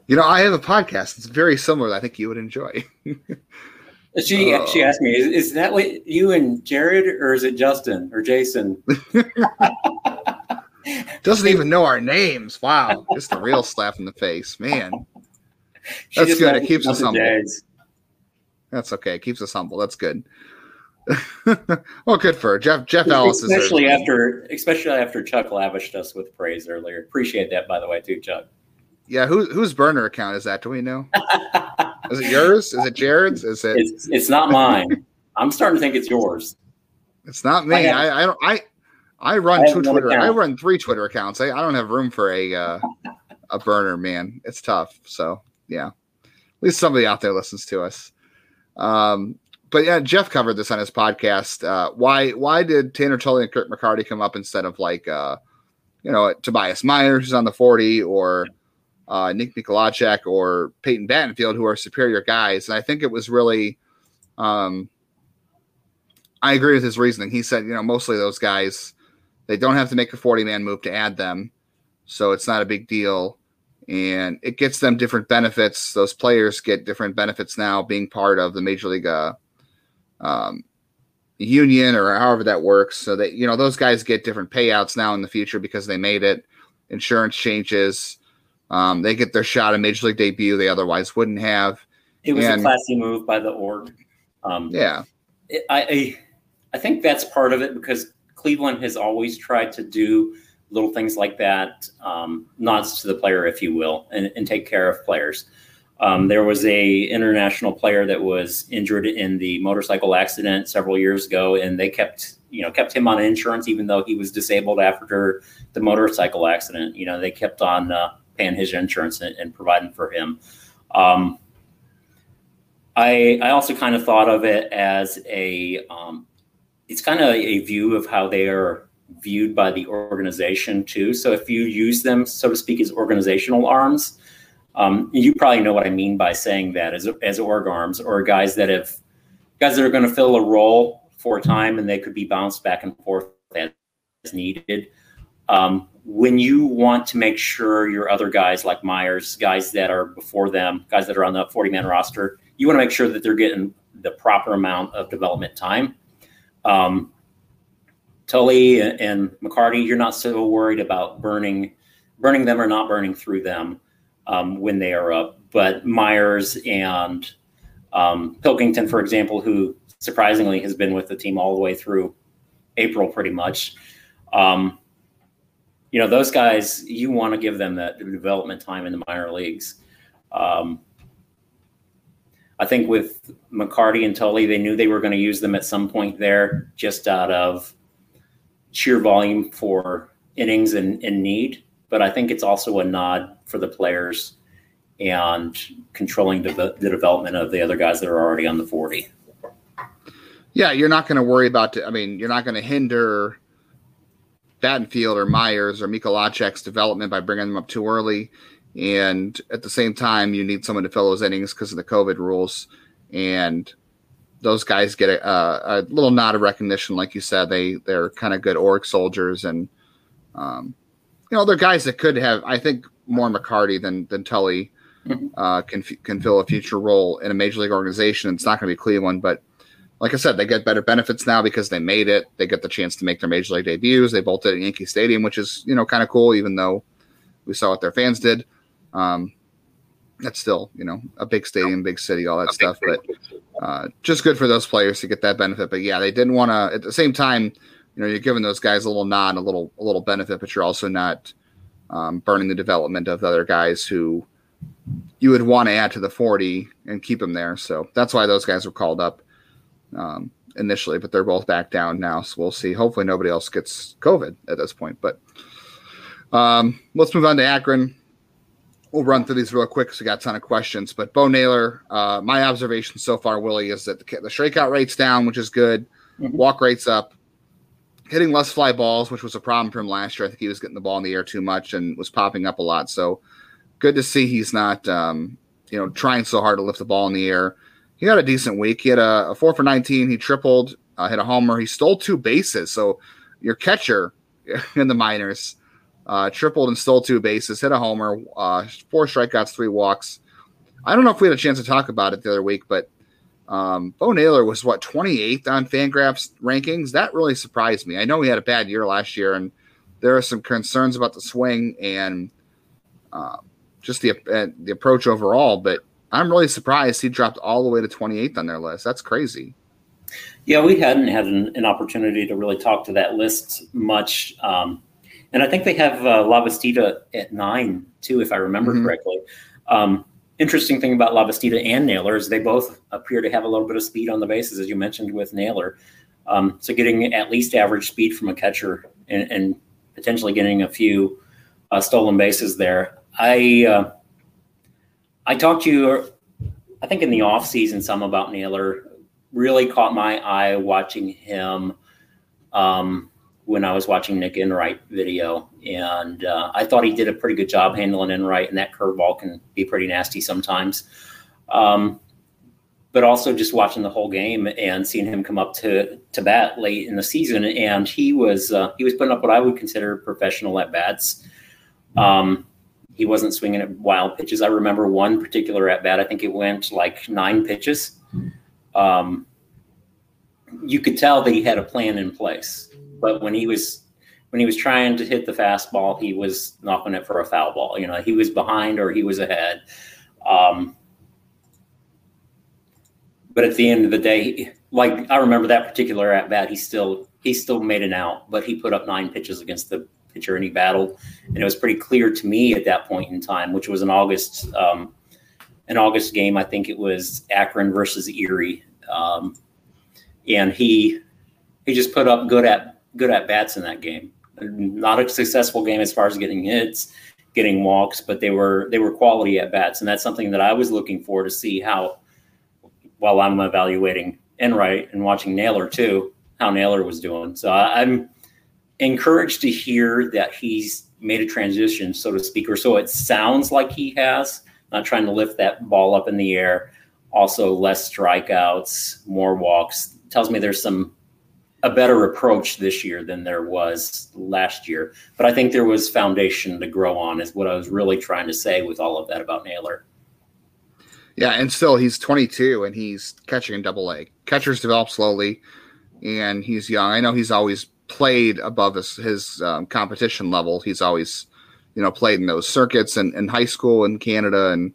You know, I have a podcast. It's very similar. I think you would enjoy. she uh, she asked me, is, is that what you and Jared, or is it Justin or Jason? Doesn't even know our names. Wow. Just a real slap in the face. Man, she that's good. It keeps us humble. Days. That's okay. It keeps us humble. That's good. Well, good for her. Jeff. Jeff Ellis, especially is after, especially after Chuck lavished us with praise earlier. Appreciate that, by the way, too, Chuck. Yeah, who, whose burner account is that? Do we know? Is it yours? Is it Jared's? Is it? It's, it's not mine. I'm starting to think it's yours. It's not me. I, have, I, I don't. I I run I two Twitter. Account. I run three Twitter accounts. I, I don't have room for a uh, a burner, man. It's tough. So yeah, at least somebody out there listens to us. Um, but yeah, Jeff covered this on his podcast. Uh, why, why did Tanner Tully and Kirk McCarty come up instead of like, uh, you know, Tobias Myers who's on the forty or, uh, Nick Misiaszek or Peyton Battenfield, who are superior guys. And I think it was really, um, I agree with his reasoning. He said, you know, mostly those guys, they don't have to make a forty man move to add them. So it's not a big deal. And it gets them different benefits. Those players get different benefits now being part of the Major League uh, um, Union or however that works. So that, you know, those guys get different payouts now in the future because they made it. Insurance changes. Um, they get their shot at Major League debut they otherwise wouldn't have. It was and, a classy move by the org. Um, yeah. It, I I think that's part of it because Cleveland has always tried to do – little things like that, um, nods to the player, if you will, and, and take care of players. Um, there was a international player that was injured in the motorcycle accident several years ago, and they kept, you know, kept him on insurance, even though he was disabled after the motorcycle accident. You know, they kept on uh, paying his insurance and, and providing for him. Um, I, I also kind of thought of it as a, um, it's kind of a view of how they are viewed by the organization too. So if you use them, so to speak, as organizational arms, Um, you probably know what I mean by saying that as as org arms, or guys that have guys that are going to fill a role for a time and they could be bounced back and forth as needed. Um, when you want to make sure your other guys like Myers, guys that are before them, guys that are on the forty-man roster, you want to make sure that they're getting the proper amount of development time. Um, Tully and, and McCarty, you're not so worried about burning burning them or not burning through them um, when they are up. But Myers and um, Pilkington, for example, who surprisingly has been with the team all the way through April pretty much, um, you know, those guys, you want to give them that development time in the minor leagues. Um, I think with McCarty and Tully, they knew they were going to use them at some point there just out of sheer volume for innings and, and need. But I think it's also a nod for the players and controlling the, the development of the other guys that are already on the forty. Yeah, you're not going to worry about – I mean, you're not going to hinder – Battenfield or Myers or Michalacek's development by bringing them up too early. And at the same time, you need someone to fill those innings because of the COVID rules. And those guys get a, a, a little nod of recognition. Like you said, they, they're kind of good org soldiers. And, um, you know, they're guys that could have, I think, more McCarty than, than Tully uh, can, can fill a future role in a major league organization. It's not going to be Cleveland, but like I said, they get better benefits now because they made it. They get the chance to make their major league debuts. They bolted at Yankee Stadium, which is, you know, kind of cool, even though we saw what their fans did. Um, that's still, you know, a big stadium, big city, all that stuff. But uh, just good for those players to get that benefit. But yeah, they didn't want to. At the same time, you know, you're giving those guys a little nod, a little, a little benefit, but you're also not um, burning the development of the other guys who you would want to add to the forty and keep them there. So that's why those guys were called up. Um, initially, but they're both back down now, so we'll see. Hopefully nobody else gets COVID at this point, but um, let's move on to Akron. We'll run through these real quick because we got a ton of questions, but Bo Naylor, uh, my observation so far, Willie, is that the, the strikeout rate's down, which is good. Mm-hmm. Walk rate's up, hitting less fly balls, which was a problem for him last year. I think he was getting the ball in the air too much and was popping up a lot, so good to see he's not um, you know, trying so hard to lift the ball in the air. He had a decent week. He had a, a four for nineteen. He tripled, uh, hit a homer. He stole two bases. So your catcher in the minors uh, tripled and stole two bases, hit a homer, uh, four strikeouts, three walks. I don't know if we had a chance to talk about it the other week, but um, Bo Naylor was, what, twenty-eighth on Fangraphs rankings? That really surprised me. I know he had a bad year last year, and there are some concerns about the swing and uh, just the, uh, the approach overall, but I'm really surprised he dropped all the way to twenty-eighth on their list. That's crazy. Yeah, we hadn't had an, an opportunity to really talk to that list much. Um, and I think they have uh, Lavastida at nine, too, if I remember mm-hmm. correctly. Um, interesting thing about Lavastida and Naylor is they both appear to have a little bit of speed on the bases, as you mentioned, with Naylor. Um, so getting at least average speed from a catcher and, and potentially getting a few uh, stolen bases there. I uh, – I talked to you, I think in the off season, some about Naylor. Really caught my eye watching him um, when I was watching Nick Enright video. And uh, I thought he did a pretty good job handling Enright, and that curveball can be pretty nasty sometimes. Um, but also just watching the whole game and seeing him come up to, to bat late in the season. And he was, uh, he was putting up what I would consider professional at bats. Um, He wasn't swinging at wild pitches. I remember one particular at-bat. I think it went like nine pitches. Um, you could tell that he had a plan in place. But when he was when he was trying to hit the fastball, he was knocking it for a foul ball. You know, he was behind or he was ahead. Um, but at the end of the day, like I remember that particular at-bat, he still he still made an out, but he put up nine pitches against the pitcher and he battled, and it was pretty clear to me at that point in time, which was an August, um, an August game. I think it was Akron versus Erie, um, and he he just put up good at good at bats in that game. Not a successful game as far as getting hits, getting walks, but they were they were quality at bats, and that's something that I was looking for to see how. While I'm evaluating Enright and watching Naylor too, how Naylor was doing. So I, I'm. encouraged to hear that he's made a transition, so to speak, or so it sounds like he has not trying to lift that ball up in the air. Also less strikeouts, more walks. Tells me there's some a better approach this year than there was last year. But I think there was foundation to grow on is what I was really trying to say with all of that about Naylor. Yeah, and still he's twenty-two and he's catching in double A. Catchers develop slowly and he's young. I know he's always played above his, his um, competition level. He's always, you know, played in those circuits and in high school in Canada. And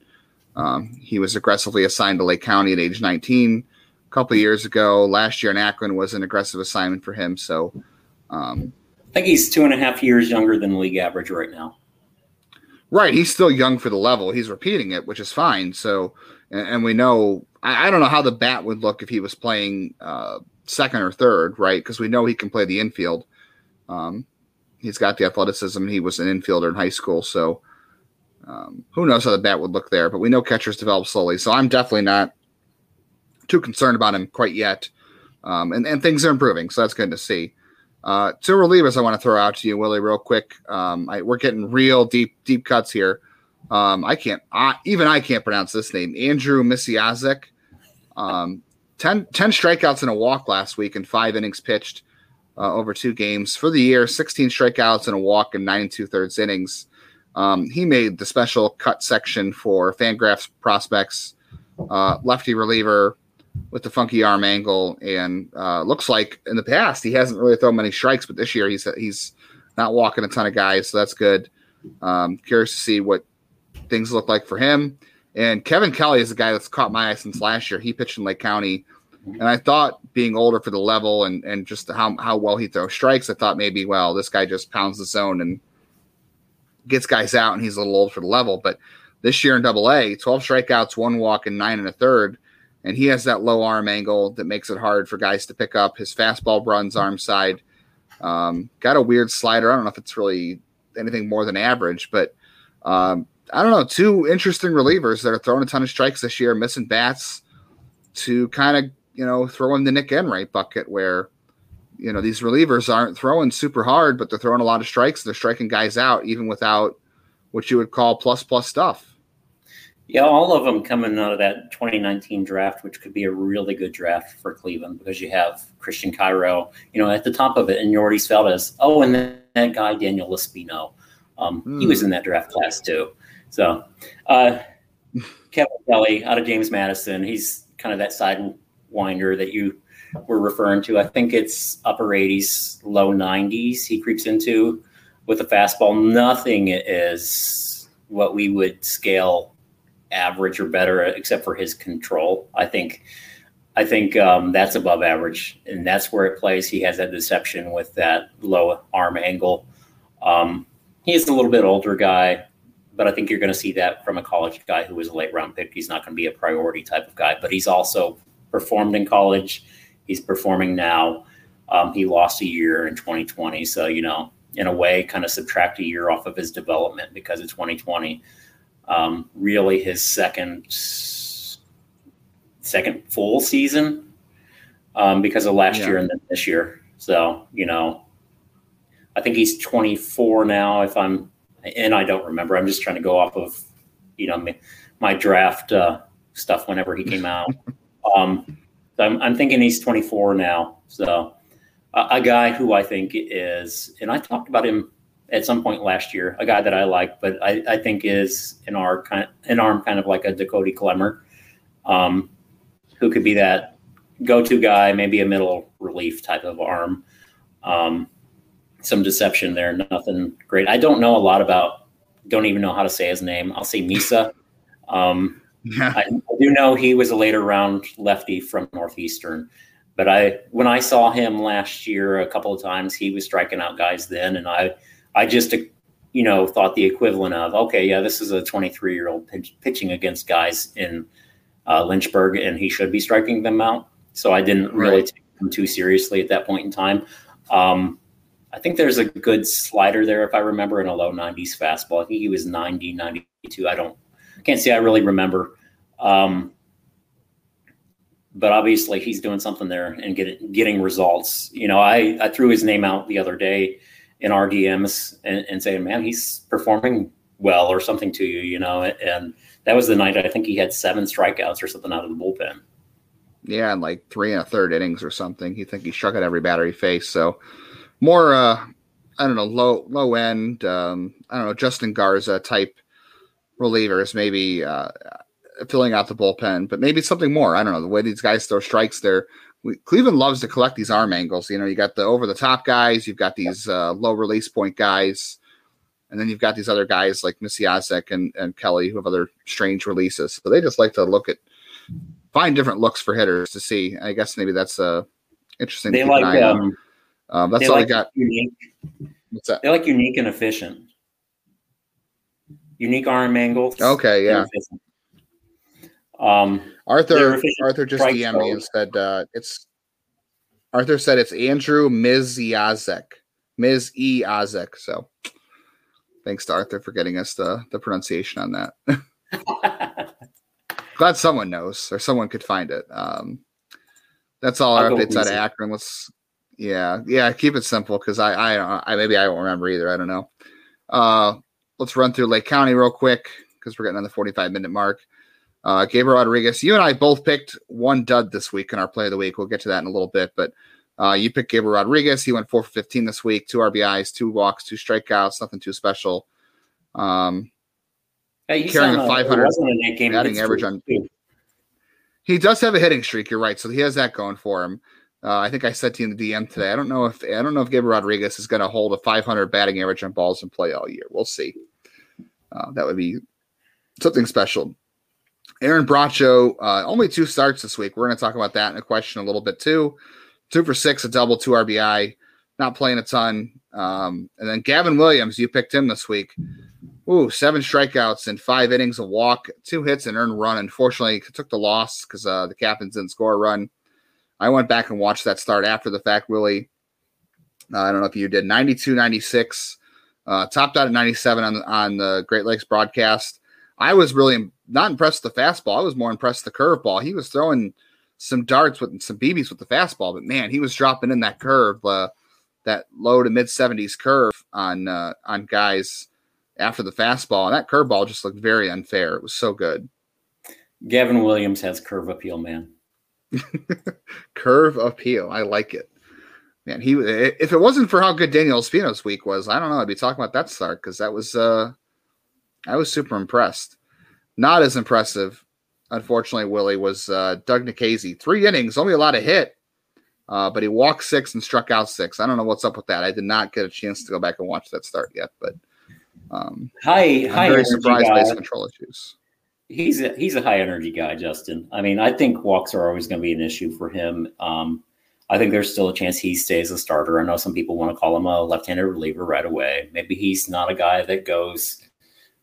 um, he was aggressively assigned to Lake County at age nineteen a couple of years ago. Last year in Akron was an aggressive assignment for him. So um, I think he's two and a half years younger than league average right now. Right. He's still young for the level. He's repeating it, which is fine. So, and, and we know, I, I don't know how the bat would look if he was playing uh, second or third, right? Because we know he can play the infield. Um, he's got the athleticism. He was an infielder in high school. So um, who knows how the bat would look there, but we know catchers develop slowly. So I'm definitely not too concerned about him quite yet. Um, and, and things are improving. So that's good to see. Uh, two relievers I want to throw out to you, Willie, real quick. Um, I, we're getting real deep, deep cuts here. Um, I can't, I, even I can't pronounce this name. Andrew Misiaszek, um, ten, ten strikeouts and a walk last week and five innings pitched uh, over two games for the year, sixteen strikeouts and a walk and nine and two thirds innings. Um, he made the special cut section for Fangraphs prospects, uh, lefty reliever, with the funky arm angle, and uh, looks like in the past he hasn't really thrown many strikes, but this year he's he's not walking a ton of guys, so that's good. Um, curious to see what things look like for him. And Kevin Kelly is the guy that's caught my eye since last year. He pitched in Lake County, and I thought being older for the level and and just how how well he throws strikes, I thought maybe well this guy just pounds the zone and gets guys out, and he's a little old for the level. But this year in Double A, twelve strikeouts, one walk, and nine and a third. And he has that low arm angle that makes it hard for guys to pick up. His fastball runs arm side. Um, got a weird slider. I don't know if it's really anything more than average, but um, I don't know. Two interesting relievers that are throwing a ton of strikes this year, missing bats to kind of, you know, throw in the Nick Enright bucket where, you know, these relievers aren't throwing super hard, but they're throwing a lot of strikes. They're striking guys out even without what you would call plus plus stuff. Yeah, all of them coming out of that twenty nineteen draft, which could be a really good draft for Cleveland because you have Christian Cairo, you know, at the top of it, and you already felt as, oh, and then that guy, Daniel Espino, um, mm. he was in that draft class too. So uh, Kevin Kelly out of James Madison, he's kind of that sidewinder that you were referring to. I think it's upper eighties, low nineties he creeps into with a fastball. Nothing is what we would scale average or better, except for his control. I think, I think um, that's above average, and that's where it plays. He has that deception with that low arm angle. Um, he is a little bit older guy, but I think you're going to see that from a college guy who was a late round pick. He's not going to be a priority type of guy, but he's also performed in college. He's performing now. Um, he lost a year in twenty twenty, so you know, in a way, kind of subtract a year off of his development because of twenty twenty. Um, really his second second full season um, because of last yeah. year and then this year. So, you know, I think he's twenty-four now if I'm – and I don't remember. I'm just trying to go off of, you know, my, my draft uh, stuff whenever he came out. um, so I'm, I'm thinking he's twenty-four now. So a, a guy who I think is – and I talked about him – at some point last year, a guy that I like, but I, I think is an arm, kind of, an arm kind of like a Dakota Clemmer, um, who could be that go-to guy, maybe a middle relief type of arm. Um, some deception there, nothing great. I don't know a lot about, don't even know how to say his name. I'll say Misa. Um, yeah. I, I do know he was a later round lefty from Northeastern. But I when I saw him last year a couple of times, he was striking out guys then, and I – I just, you know, thought the equivalent of, okay, yeah, this is a twenty-three-year-old pitch, pitching against guys in uh, Lynchburg, and he should be striking them out. So I didn't really right. take him too seriously at that point in time. Um, I think there's a good slider there, if I remember, in a low nineties fastball. I think he was ninety, ninety-two. I don't, can't say I really remember. Um, but obviously he's doing something there and get, getting results. You know, I, I threw his name out the other day in our D Ms and, and saying, man, he's performing well or something to you, you know. And that was the night I think he had seven strikeouts or something out of the bullpen. Yeah, and like three and a third innings or something. You think he struck at every batter he faced. So more, uh, I don't know, low low end, um, I don't know, Justin Garza type relievers maybe uh, filling out the bullpen, but maybe something more. I don't know, the way these guys throw strikes there. We, Cleveland loves to collect these arm angles. You know, you got the over-the-top guys, you've got these uh, low-release point guys, and then you've got these other guys like Misiaszek and, and Kelly who have other strange releases. So they just like to look at find different looks for hitters to see. I guess maybe that's uh, interesting. They like um, um, that's they all like they got. Unique. What's that? They like unique and efficient. Unique arm angles. Okay, yeah. Um, Arthur Arthur just D M'd me and said uh, it's Arthur said it's Andrew Misiaszek. Misiaszek. So thanks to Arthur for getting us the, the pronunciation on that. Glad someone knows or someone could find it. Um, that's all our I'll updates out of Akron. Let's yeah, yeah, keep it simple because I, I I maybe I won't remember either. I don't know. Uh, let's run through Lake County real quick because we're getting on the forty-five minute mark. Uh, Gabriel Rodriguez, you and I both picked one dud this week in our play of the week. We'll get to that in a little bit, but uh, you picked Gabriel Rodriguez. He went four for fifteen this week, two R B Is, two walks, two strikeouts, nothing too special. Um, hey, carrying a five hundred batting average on. He does have a hitting streak. You're right, so he has that going for him. Uh, I think I said to you in the D M today. I don't know if I don't know if Gabriel Rodriguez is going to hold a five hundred batting average on balls in play all year. We'll see. Uh, that would be something special. Aaron Bracho, uh, only two starts this week. We're going to talk about that in a question a little bit too. Two for six, a double, two R B I. Not playing a ton. Um, and then Gavin Williams, you picked him this week. Ooh, seven strikeouts and five innings, a walk, two hits, and earned run. Unfortunately, he took the loss because uh, the Captains didn't score a run. I went back and watched that start after the fact, Willie. Uh, I don't know if you did. ninety-two ninety-six. Uh, topped out at ninety-seven on, on the Great Lakes broadcast. I was really not impressed with the fastball. I was more impressed with the curveball. He was throwing some darts with some B Bs with the fastball, but man, he was dropping in that curve, uh, that low to mid seventies curve on, uh, on guys after the fastball. And that curveball just looked very unfair. It was so good. Gavin Williams has curve appeal, man. Curve appeal. I like it, man. He, if it wasn't for how good Daniel Espino's week was, I don't know. I'd be talking about that start. Cause that was, uh, I was super impressed. Not as impressive, unfortunately, Willie, was uh, Doug Nikhazy. Three innings, only a lot of hit, uh, but he walked six and struck out six. I don't know what's up with that. I did not get a chance to go back and watch that start yet, but um, high, I'm high very surprised by his control issues. He's a, he's a high-energy guy, Justin. I mean, I think walks are always going to be an issue for him. Um, I think there's still a chance he stays a starter. I know some people want to call him a left-handed reliever right away. Maybe he's not a guy that goes –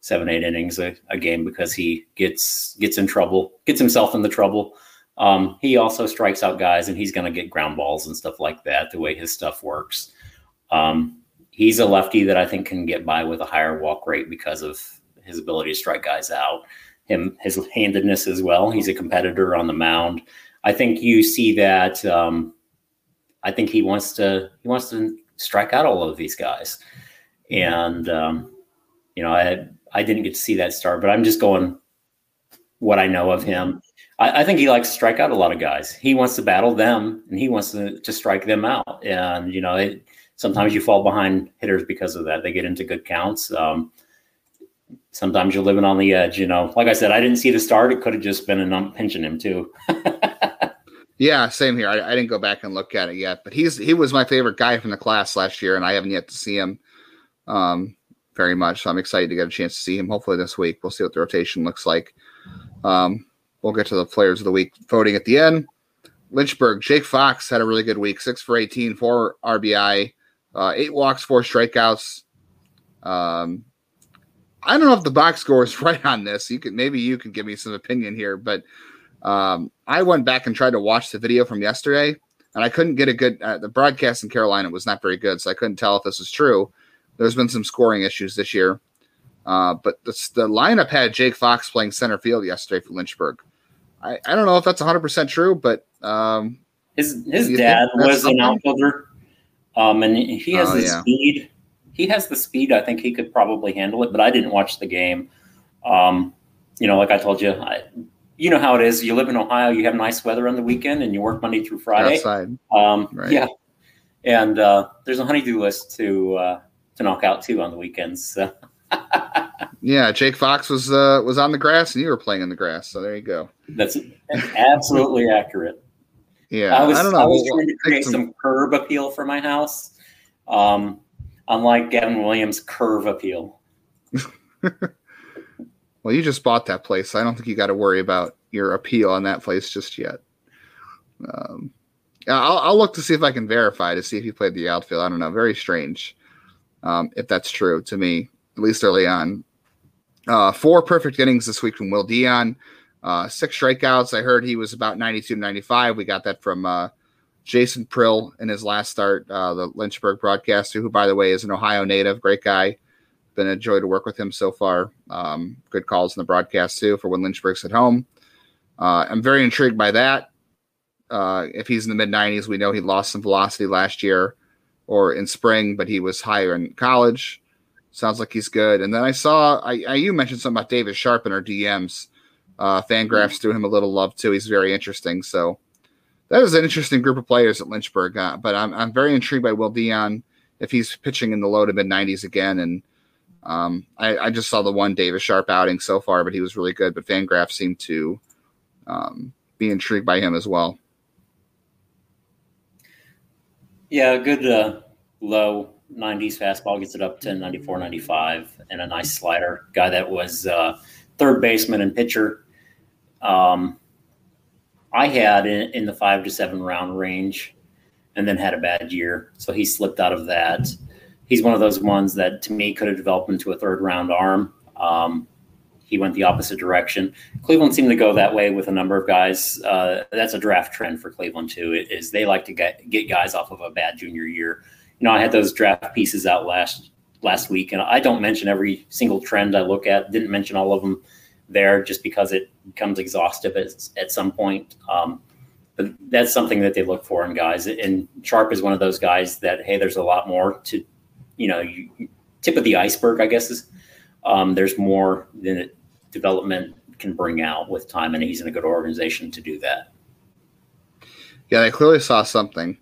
seven, eight innings a, a game because he gets gets in trouble, gets himself in the trouble. Um, he also strikes out guys, and he's going to get ground balls and stuff like that, the way his stuff works. Um, he's a lefty that I think can get by with a higher walk rate because of his ability to strike guys out, him his handedness as well. He's a competitor on the mound. I think you see that. Um, I think he wants to he wants to strike out all of these guys. And, um, you know, I I didn't get to see that start, but I'm just going what I know of him. I, I think he likes to strike out a lot of guys. He wants to battle them, and he wants to, to strike them out. And, you know, it, sometimes you fall behind hitters because of that. They get into good counts. Um, sometimes you're living on the edge, you know. Like I said, I didn't see the start. It could have just been, and I'm pinching him too. Yeah, same here. I, I didn't go back and look at it yet, but he's he was my favorite guy from the class last year, and I haven't yet to see him. Um very much. So I'm excited to get a chance to see him. Hopefully this week, we'll see what the rotation looks like. Um, we'll get to the players of the week voting at the end. Lynchburg, Jake Fox had a really good week. Six for eighteen, four R B I, uh, eight walks, four strikeouts. Um, I don't know if the box score is right on this. You could, maybe you can give me some opinion here, but um, I went back and tried to watch the video from yesterday and I couldn't get a good, uh, the broadcast in Carolina was not very good. So I couldn't tell if this was true. There's been some scoring issues this year, uh, but the, the lineup had Jake Fox playing center field yesterday for Lynchburg. I, I don't know if that's one hundred percent true, but um, his his dad was something? An outfielder, um, and he has oh, the yeah. speed. he has the speed. I think he could probably handle it, but I didn't watch the game. Um, you know, like I told you, I, you know how it is. You live in Ohio, you have nice weather on the weekend, and you work Monday through Friday. Outside. Um, right. Yeah. And uh, there's a honey-do list to uh, to knock out, too, on the weekends. So. Yeah, Jake Fox was uh, was on the grass, and you were playing in the grass. So there you go. That's absolutely accurate. Yeah, I was, I don't know. I was trying to create some... some curb appeal for my house, um, unlike Gavin Williams' curve appeal. Well, you just bought that place. So I don't think you got to worry about your appeal on that place just yet. Um, I'll, I'll look to see if I can verify to see if he played the outfield. I don't know. Very strange, um, if that's true to me, at least early on. Uh, four perfect innings this week from Will Dion. Uh, six strikeouts. I heard he was about ninety-two to ninety-five. We got that from uh, Jason Prill in his last start, uh, the Lynchburg broadcaster, who, by the way, is an Ohio native. Great guy. Been a joy to work with him so far. Um, good calls in the broadcast, too, for when Lynchburg's at home. Uh, I'm very intrigued by that. Uh, if he's in the mid-nineties, we know he lost some velocity last year or in spring, but he was higher in college. Sounds like he's good. And then I saw I, I you mentioned something about Davis Sharp in our D Ms. Uh, Fangraphs threw him a little love, too. He's very interesting. So that is an interesting group of players at Lynchburg. Uh, but I'm I'm very intrigued by Will Dion if he's pitching in the low to mid-nineties again. And um, I, I just saw the one Davis Sharp outing so far, but he was really good. But Fangraphs seemed to um, be intrigued by him as well. Yeah, good uh, low nineties fastball, gets it up to ninety-four, ninety-five, and a nice slider. Guy that was uh, third baseman and pitcher. Um, I had in, in the five to seven round range and then had a bad year, so he slipped out of that. He's one of those ones that, to me, could have developed into a third-round arm. Um, he went the opposite direction. Cleveland seemed to go that way with a number of guys. Uh, that's a draft trend for Cleveland, too, is they like to get, get guys off of a bad junior year. You know, I had those draft pieces out last last week, and I don't mention every single trend I look at. Didn't mention all of them there just because it becomes exhaustive at, at some point. Um, but that's something that they look for in guys. And Sharp is one of those guys that, hey, there's a lot more to, you know, you, tip of the iceberg, I guess. Is, um, there's more than development can bring out with time, and he's in a good organization to do that. Yeah, they clearly saw something.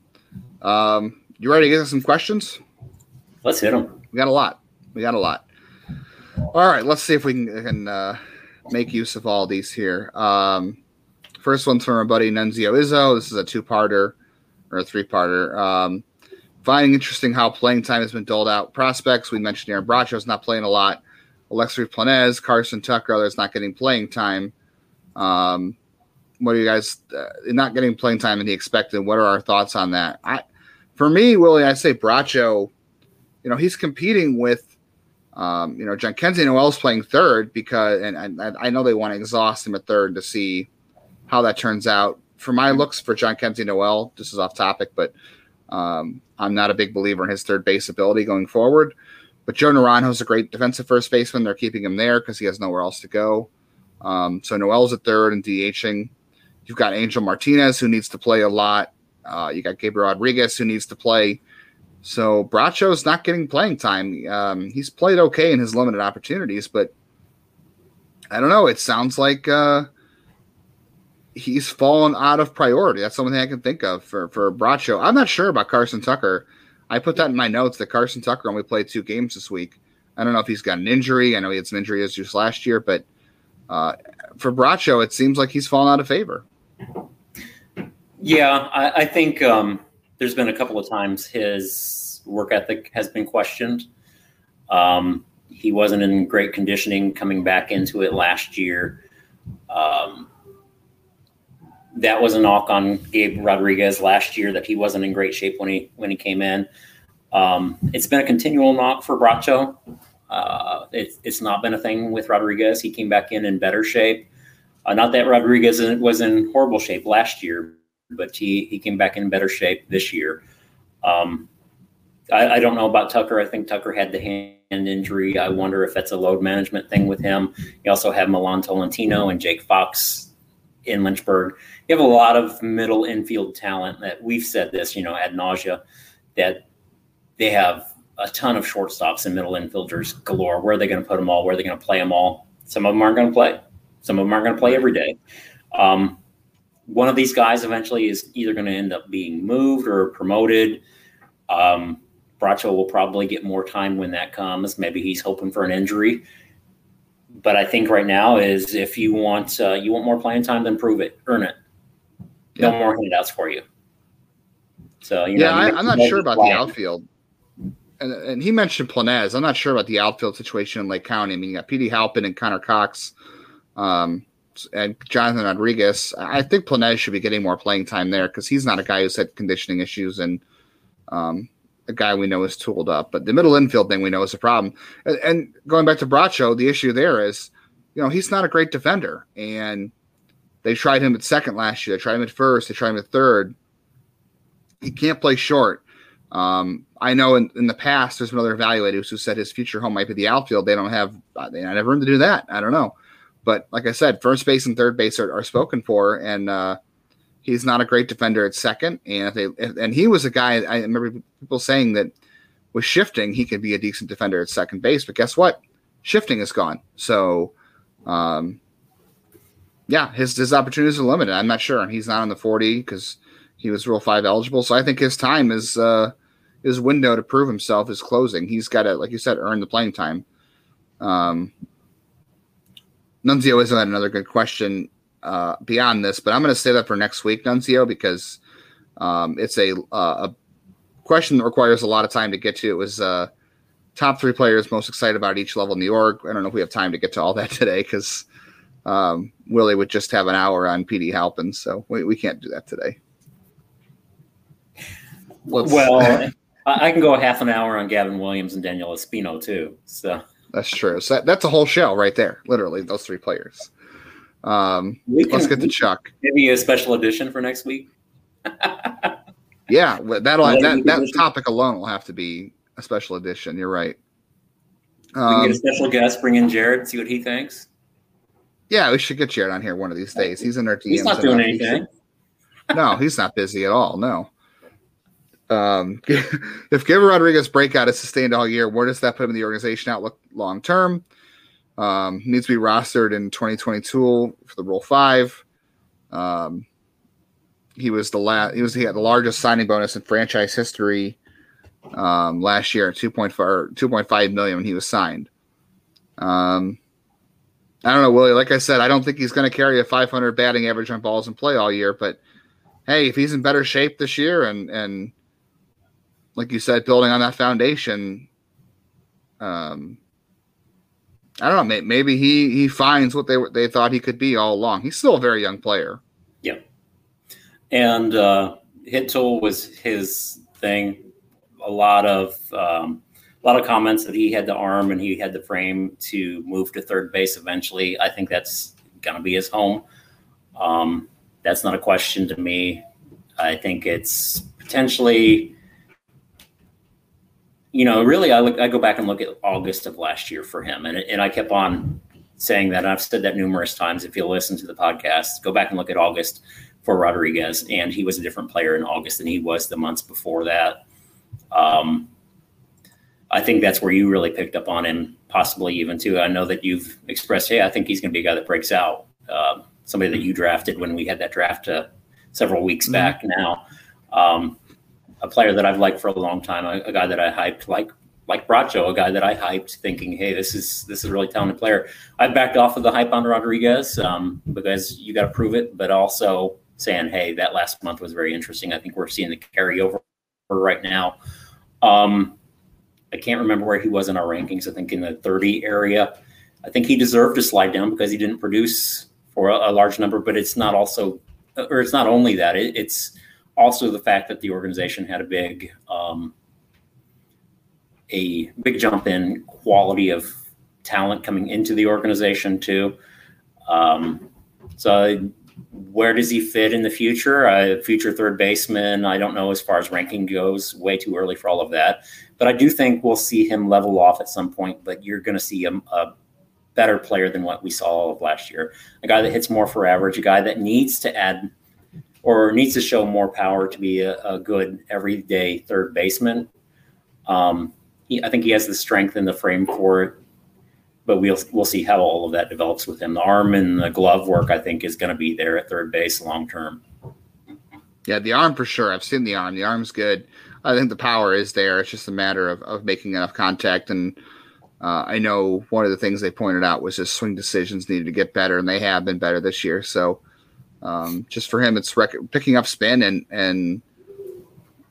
Um You ready to get us some questions? Let's hit them. We got a lot. We got a lot. All right, let's see if we can, can uh, make use of all these here. Um, first one's from our buddy Nunzio Izzo. This is a two-parter or a three-parter. Um, finding interesting how playing time has been doled out. Prospects, we mentioned Aaron Bracho is not playing a lot. Alexis Planez, Carson Tucker, others not getting playing time. Um, what are you guys uh, not getting playing time in the expected? What are our thoughts on that? I For me, Willie, I say Bracho, you know, he's competing with, um, you know, Johnkensy Noel's playing third because, and, and, and I know they want to exhaust him at third to see how that turns out. For my looks for Johnkensy Noel, this is off topic, but um, I'm not a big believer in his third base ability going forward. But Joe Naranjo's a great defensive first baseman. They're keeping him there because he has nowhere else to go. Um, so Noel's at third and DHing. You've got Angel Martinez, who needs to play a lot. Uh, you got Gabriel Rodriguez, who needs to play. So Bracho's not getting playing time. Um, he's played okay in his limited opportunities, but I don't know. It sounds like uh, he's fallen out of priority. That's the only thing I can think of for, for Bracho. I'm not sure about Carson Tucker. I put that in my notes that Carson Tucker only played two games this week. I don't know if he's got an injury. I know he had some injury issues last year, but uh, for Bracho, it seems like he's fallen out of favor. Yeah, I, I think um, there's been a couple of times his work ethic has been questioned. Um, he wasn't in great conditioning coming back into it last year. Um, that was a knock on Gabe Rodriguez last year, that he wasn't in great shape when he when he came in. Um, it's been a continual knock for Bracho. Uh, it, it's not been a thing with Rodriguez. He came back in in better shape. Uh, not that Rodriguez was in horrible shape last year, but he, he came back in better shape this year. Um, I, I don't know about Tucker. I think Tucker had the hand injury. I wonder if that's a load management thing with him. You also have Milan Tolentino and Jake Fox in Lynchburg. You have a lot of middle infield talent that we've said this, you know, ad nausea, that they have a ton of shortstops and middle infielders galore. Where are they going to put them all? Where are they going to play them all? Some of them aren't going to play. Some of them aren't going to play every day. Um, one of these guys eventually is either going to end up being moved or promoted. Um, Bracho will probably get more time when that comes. Maybe he's hoping for an injury. But I think right now is if you want uh, you want more playing time, then prove it. Earn it. Yeah. No more handouts for you. So you Yeah, know, I, I'm not sure about the outfield. And, and he mentioned Planez. I'm not sure about the outfield situation in Lake County. I mean, you got Petey Halpin and Connor Cox um, and Jonathan Rodriguez. I think Planez should be getting more playing time there because he's not a guy who's had conditioning issues and um, a guy we know is tooled up. But the middle infield thing we know is a problem. And, and going back to Bracho, the issue there is, you know, he's not a great defender. And they tried him at second last year. They tried him at first. They tried him at third. He can't play short. Um, I know in, in the past there's been other evaluators who said his future home might be the outfield. They don't have they not have room to do that. I don't know, but like I said, first base and third base are, are spoken for, and uh, he's not a great defender at second. And if they if, and he was a guy I remember people saying that with shifting he could be a decent defender at second base, but guess what? Shifting is gone. So, um, yeah, his his opportunities are limited. I'm not sure, and he's not on the forty because he was Rule five eligible, so I think his time is uh, his window to prove himself is closing. He's got to, like you said, earn the playing time. Um, Nunzio isn't another good question uh, beyond this, but I'm going to save that for next week, Nunzio, because um, it's a, uh, a question that requires a lot of time to get to. It was uh, top three players most excited about each level in the org. I don't know if we have time to get to all that today because um, Willie would just have an hour on Petey Halpin, so we, we can't do that today. Let's, well, I can go a half an hour on Gavin Williams and Daniel Espino too. So that's true. So that, that's a whole show right there. Literally those three players. Um, can, let's get to Chuck. Maybe a special edition for next week. yeah, that'll that, that, that topic alone will have to be a special edition. You're right. Um, we can get a special guest. Bring in Jared. See what he thinks. Yeah, we should get Jared on here one of these days. He's in our D Ms. He's not doing anything. No, he's not busy at all. No. Um, if Gabriel Rodriguez's breakout is sustained all year, where does that put him in the organization outlook long term? Um, he needs to be rostered in twenty twenty-two for the Rule Five. Um, he was the last. He was he had the largest signing bonus in franchise history um, last year at two point five million when he was signed. Um, I don't know, Willie. Like I said, I don't think he's going to carry a five hundred batting average on balls in play all year. But hey, if he's in better shape this year and and like you said, building on that foundation, um, I don't know. Maybe he he finds what they they thought he could be all along. He's still a very young player. Yeah, and uh, hit tool was his thing. A lot of um, a lot of comments that he had the arm and he had the frame to move to third base eventually. I think that's going to be his home. Um, that's not a question to me. I think it's potentially. You know, really, I look. I go back and look at August of last year for him, and and I kept on saying that. And I've said that numerous times. If you listen to the podcast, go back and look at August for Rodriguez, and he was a different player in August than he was the months before that. Um, I think that's where you really picked up on him, possibly even too. I know that you've expressed, hey, I think he's going to be a guy that breaks out, uh, somebody that you drafted when we had that draft uh, several weeks back. Mm-hmm. Now. Um, A player that I've liked for a long time, a, a guy that I hyped, like like Bracho, a guy that I hyped, thinking, "Hey, this is this is a really talented player." I've backed off of the hype on Rodriguez um, because you got to prove it, but also saying, "Hey, that last month was very interesting." I think we're seeing the carryover right now. Um, I can't remember where he was in our rankings. I think in the thirty area. I think he deserved to slide down because he didn't produce for a, a large number. But it's not also, or it's not only that. It, it's Also, the fact that the organization had a big, um, a big jump in quality of talent coming into the organization too. Um, so, where does he fit in the future? Uh, future third baseman. I don't know as far as ranking goes. Way too early for all of that. But I do think we'll see him level off at some point. But you're going to see a, a better player than what we saw of last year. A guy that hits more for average. A guy that needs to add. Or needs to show more power to be a, a good everyday third baseman. Um, he, I think he has the strength and the frame for it, but we'll we'll see how all of that develops with him. The arm and the glove work, I think, is going to be there at third base long term. Yeah, the arm for sure. I've seen the arm. The arm's good. I think the power is there. It's just a matter of, of making enough contact. And uh, I know one of the things they pointed out was his swing decisions needed to get better, and they have been better this year. So um, just for him, it's rec- picking up spin and and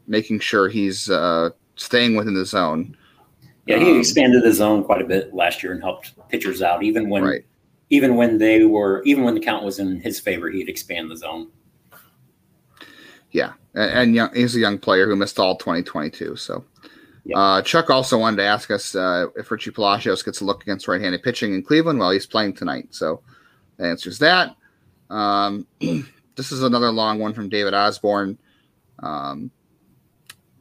making sure he's uh, staying within the zone. Yeah, he expanded the zone quite a bit last year and helped pitchers out. Even when, right. even when they were, even when the count was in his favor, he'd expand the zone. Yeah, and, and young, he's a young player who missed all twenty twenty-two. So, yeah. uh, Chuck also wanted to ask us uh, if Richie Palacios gets a look against right-handed pitching in Cleveland. Well, he's playing tonight, so that answers that. Um, this is another long one from David Osborne. Um,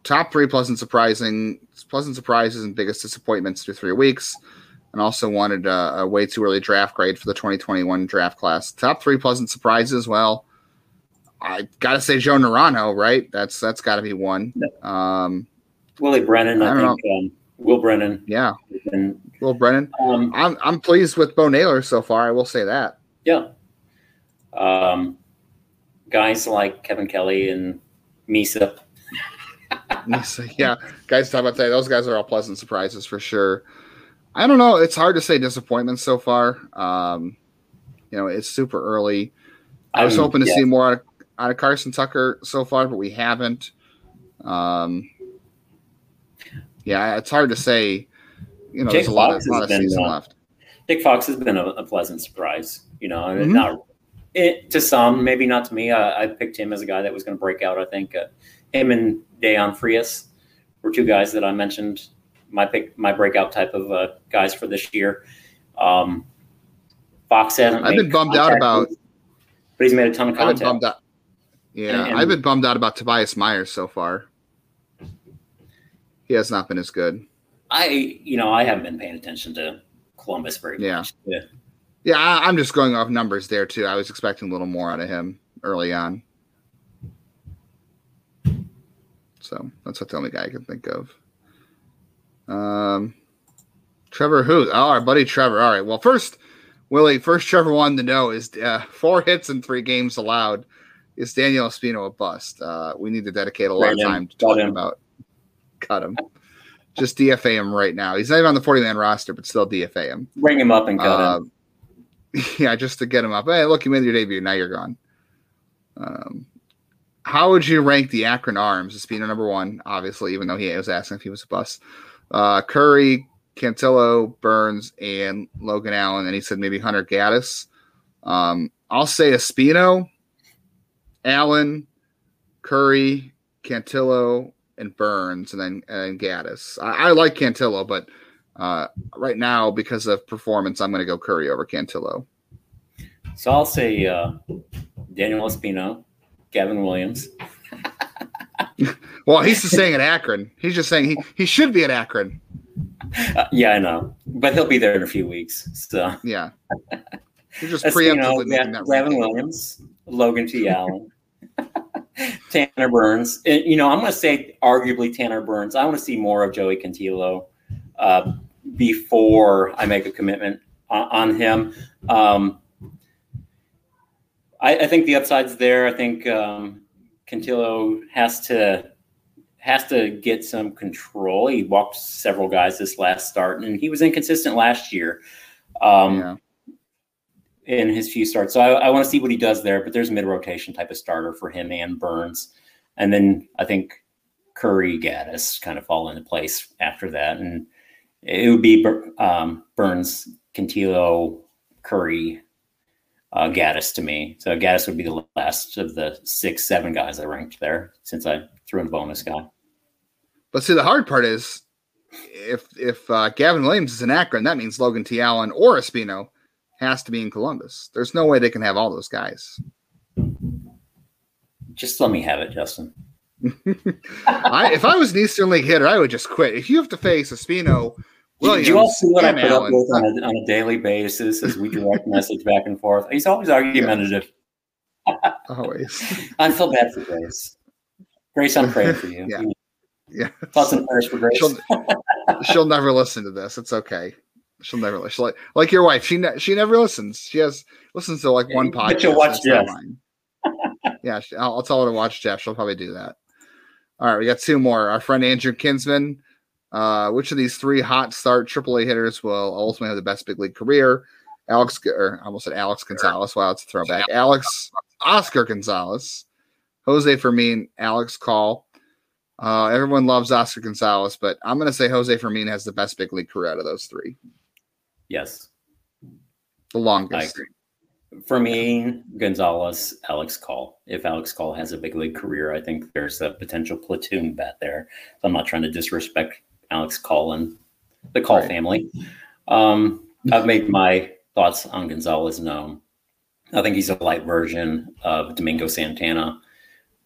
Top three pleasant surprising, pleasant surprises and biggest disappointments through three weeks, and also wanted a, a way too early draft grade for the twenty twenty-one draft class. Top three pleasant surprises. Well, I gotta say Joe Naranjo, right? That's that's got to be one. Um, Willie Brennan, I, I think. Um, Will Brennan, yeah. And, Will Brennan. Um, I'm I'm pleased with Bo Naylor so far. I will say that. Yeah. Um, guys like Kevin Kelly and Misa. Yeah, guys talk about that. Those guys are all pleasant surprises for sure. I don't know. It's hard to say disappointments so far. Um, you know, it's super early. I was um, hoping to yeah. see more out of, out of Carson Tucker so far, but we haven't. Um, yeah, it's hard to say. You know, Jake there's a lot Fox of, lot of season a, left. Dick Fox has been a, a pleasant surprise. You know, mm-hmm. not it, to some, maybe not to me. I, I picked him as a guy that was going to break out, I think. Uh, Him and Dejan Frias were two guys that I mentioned, my pick, my breakout type of uh, guys for this year. Um, Fox hasn't. I've been bummed out about, with, but he's made a ton of contact. I've been bummed out. Yeah, and, and, I've been bummed out about Tobias Myers so far. He has not been as good. I, you know, I haven't been paying attention to Columbus very yeah. much. Yeah, yeah, I, I'm just going off numbers there too. I was expecting a little more out of him early on. So that's not the only guy I can think of. Um, Trevor who? Oh, our buddy Trevor. All right. Well, first, Willie, first Trevor wanted to know is uh, four hits and three games allowed. Is Daniel Espino a bust? Uh, we need to dedicate a lot of time to talking about. Cut him. Just D F A him right now. He's not even on the forty-man roster, but still D F A him. Bring him up and cut uh, him. Yeah, just to get him up. Hey, look, you made your debut. Now you're gone. Um. How would you rank the Akron Arms? Espino number one, obviously, even though he was asking if he was a bust. Uh, Curry, Cantillo, Burns, and Logan Allen. And he said maybe Hunter Gaddis. Um, I'll say Espino, Allen, Curry, Cantillo, and Burns, and then and Gaddis. I, I like Cantillo, but uh, right now, because of performance, I'm going to go Curry over Cantillo. So I'll say uh, Daniel Espino. Gavin Williams. Well, he's just saying at Akron. He's just saying he, he should be at Akron. Uh, yeah, I know. But he'll be there in a few weeks. So yeah. You're just preemptively making that Gavin right. Williams, Logan T. Allen, Tanner Burns. And, you know, I'm going to say arguably Tanner Burns. I want to see more of Joey Cantillo uh, before I make a commitment on, on him. Um I, I think the upside's there. I think um, Cantillo has to has to get some control. He walked several guys this last start, and he was inconsistent last year um, yeah. in his few starts. So I, I want to see what he does there, but there's a mid-rotation type of starter for him and Burns. And then I think Curry, Gaddis kind of fall into place after that. And it would be um, Burns, Cantillo, Curry, Uh, Gaddis to me. So Gaddis would be the last of the six, seven guys I ranked there since I threw in a bonus guy. But see, the hard part is if if uh, Gavin Williams is in Akron, that means Logan T. Allen or Espino has to be in Columbus. There's no way they can have all those guys. Just let me have it, Justin. I, if I was an Eastern League hitter, I would just quit. If you have to face Espino, Williams, do you all see what I put Allen. Up with on a, on a daily basis as we direct message back and forth? He's always argumentative. Yeah. Always. I feel bad for Grace. Grace, I'm praying for you. Yeah. Yeah. Thoughts and prayers for Grace. She'll, she'll never listen to this. It's okay. She'll never listen. Like, like your wife, she ne- she never listens. She has listens to like yeah, one podcast. But she'll watch Jeff. Yeah, I'll, I'll tell her to watch Jeff. She'll probably do that. All right, we got two more. Our friend Andrew Kinsman. Uh, which of these three hot start triple A hitters will ultimately have the best big league career? Alex, or I almost said Alex Gonzalez. Wow, it's a throwback. Alex Oscar Gonzalez, Jose Fermin, Alex Call. Uh, everyone loves Oscar Gonzalez, but I'm going to say Jose Fermin has the best big league career out of those three. Yes. The longest. Fermin, Gonzalez, Alex Call. If Alex Call has a big league career, I think there's a potential platoon bet there. So I'm not trying to disrespect Alex Call and the Call right. family. Um, I've made my thoughts on Gonzalez known. I think he's a light version of Domingo Santana.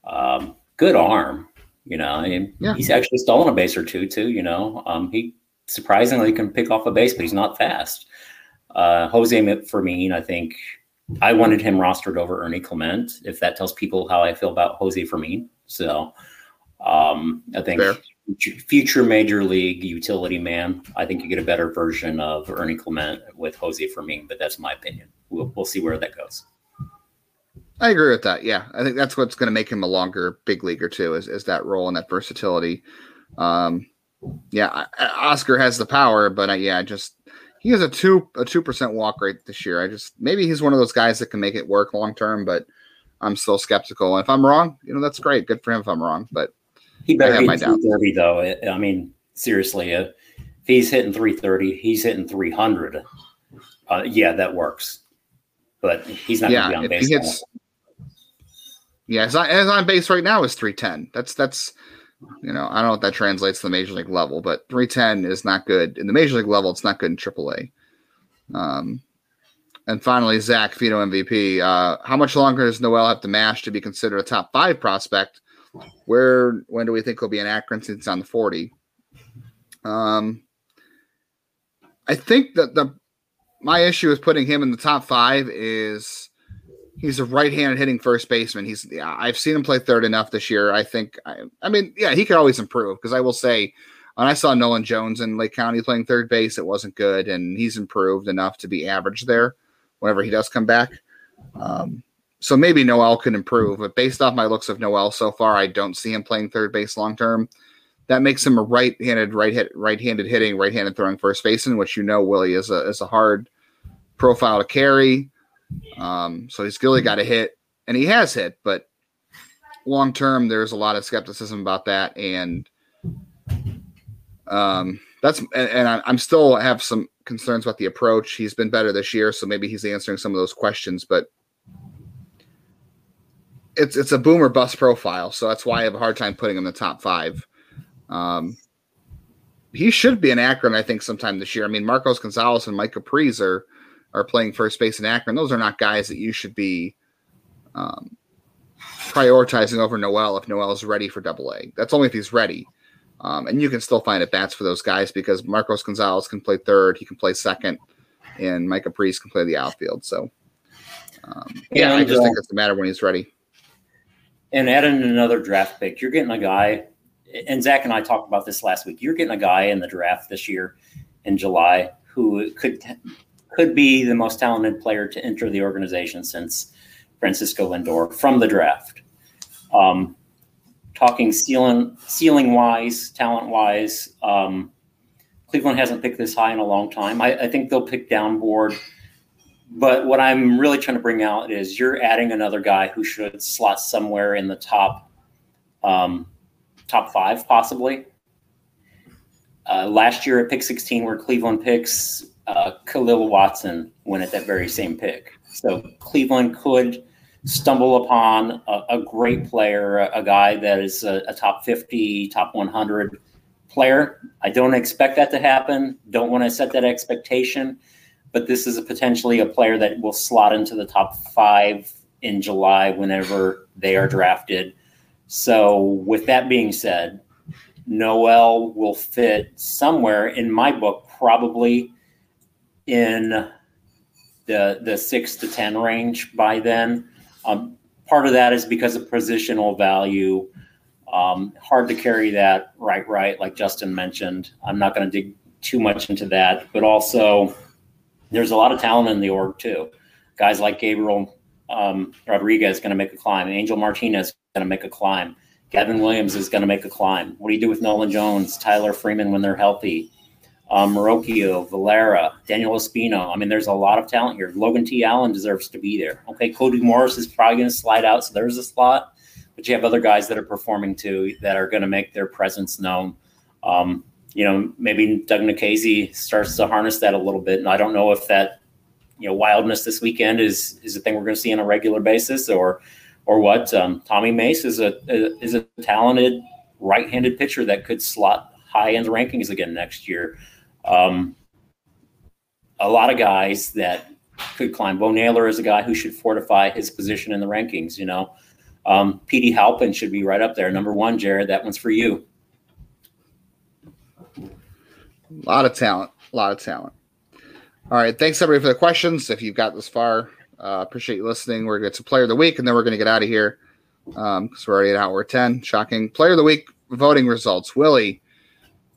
Um, good arm. You know, I mean, yeah. he's actually stolen a base or two, too. You know, um, he surprisingly can pick off a base, but he's not fast. Uh, Jose Fermin, I think I wanted him rostered over Ernie Clement, if that tells people how I feel about Jose Fermin. So um, I think future, future major league utility man, I think you get a better version of Ernie Clement with Jose Fermin, but that's my opinion. We'll, we'll see where that goes. I agree with that. Yeah, I think that's what's going to make him a longer big leaguer too, is, is that role and that versatility. Um, yeah, I, Oscar has the power, but I, yeah, just he has a two a two percent walk rate this year. I just maybe he's one of those guys that can make it work long term, but I'm still skeptical. And if I'm wrong, you know, that's great. Good for him if I'm wrong, but he better hit three thirty though. I mean, seriously, if he's hitting three thirty, he's hitting three hundred. Uh, yeah, that works, but he's not yeah, going to be on base. He hits, Yeah, his on base right now is three ten. That's, that's you know, I don't know if that translates to the Major League level, but three ten is not good. In the Major League level, it's not good in triple A. Um, and finally, Zach, Vito M V P. Uh, how much longer does Noel have to mash to be considered a top five prospect? Where, when do we think he'll be in Akron since on the forty? Um, I think that the my issue with putting him in the top five is he's a right-handed hitting first baseman. He's I've seen him play third enough this year. I think I, I mean, yeah, he could always improve because I will say when I saw Nolan Jones in Lake County playing third base, it wasn't good, and he's improved enough to be average there whenever he does come back. Um, so maybe Noel could improve, but based off my looks of Noel so far, I don't see him playing third base long-term. That makes him a right-handed, right hit, right-handed hitting, right-handed throwing first baseman, which you know Willie is a is a hard profile to carry. Um, so he's really got a hit, and he has hit, but long term, there's a lot of skepticism about that, and um, that's and, and I, I'm still have some concerns about the approach. He's been better this year, so maybe he's answering some of those questions. But it's it's a boom or bust profile, so that's why I have a hard time putting him in the top five. Um, he should be in Akron, I think, sometime this year. I mean, Marcos Gonzalez and Micah Pries are. are playing first base in Akron. Those are not guys that you should be um, prioritizing over Noel if Noel is ready for double A. That's only if he's ready. Um, and you can still find at-bats for those guys because Marcos Gonzalez can play third, he can play second, and Micah Pries can play the outfield. So, um, yeah, I just think it's a matter when he's ready. And add in another draft pick. You're getting a guy, and Zach and I talked about this last week, you're getting a guy in the draft this year in July who could t- – could be the most talented player to enter the organization since Francisco Lindor from the draft. Um, talking ceiling, ceiling wise, talent wise, um, Cleveland hasn't picked this high in a long time. I, I think they'll pick downboard. But what I'm really trying to bring out is you're adding another guy who should slot somewhere in the top, um, top five possibly. Uh, last year at pick sixteen, where Cleveland picks. Uh, Khalil Watson went at that very same pick. So Cleveland could stumble upon a, a great player, a, a guy that is a, a top fifty, top one hundred player. I don't expect that to happen. Don't want to set that expectation, but this is a potentially a player that will slot into the top five in July whenever they are drafted. So with that being said, Noel will fit somewhere in my book, probably in the the six to ten range by then. Um, part of that is because of positional value. Um, hard to carry that right, right, like Justin mentioned. I'm not going to dig too much into that, but also there's a lot of talent in the org too. Guys like Gabriel um, Rodriguez is going to make a climb. Angel Martinez is going to make a climb. Gavin Williams is going to make a climb. What do you do with Nolan Jones, Tyler Freeman when they're healthy? Um, Marocchio, Valera, Daniel Espino. I mean, there's a lot of talent here. Logan T. Allen deserves to be there. Okay, Cody Morris is probably going to slide out, so there's a slot. But you have other guys that are performing too that are going to make their presence known. Um, you know, maybe Doug Nikhazy starts to harness that a little bit, and I don't know if that, you know, wildness this weekend is is a thing we're going to see on a regular basis or or what. Um, Tommy Mace is a is a talented right-handed pitcher that could slot high end rankings again next year. Um, a lot of guys that could climb. Bo Naylor is a guy who should fortify his position in the rankings, you know. Um, Petey Halpin should be right up there. Number one, Jared, that one's for you. A lot of talent, a lot of talent. All right. Thanks everybody for the questions. If you've got this far, uh, appreciate you listening. We're going to get to player of the week and then we're going to get out of here. Um, cause we're already at hour ten, shocking. Player of the week voting results. Willie,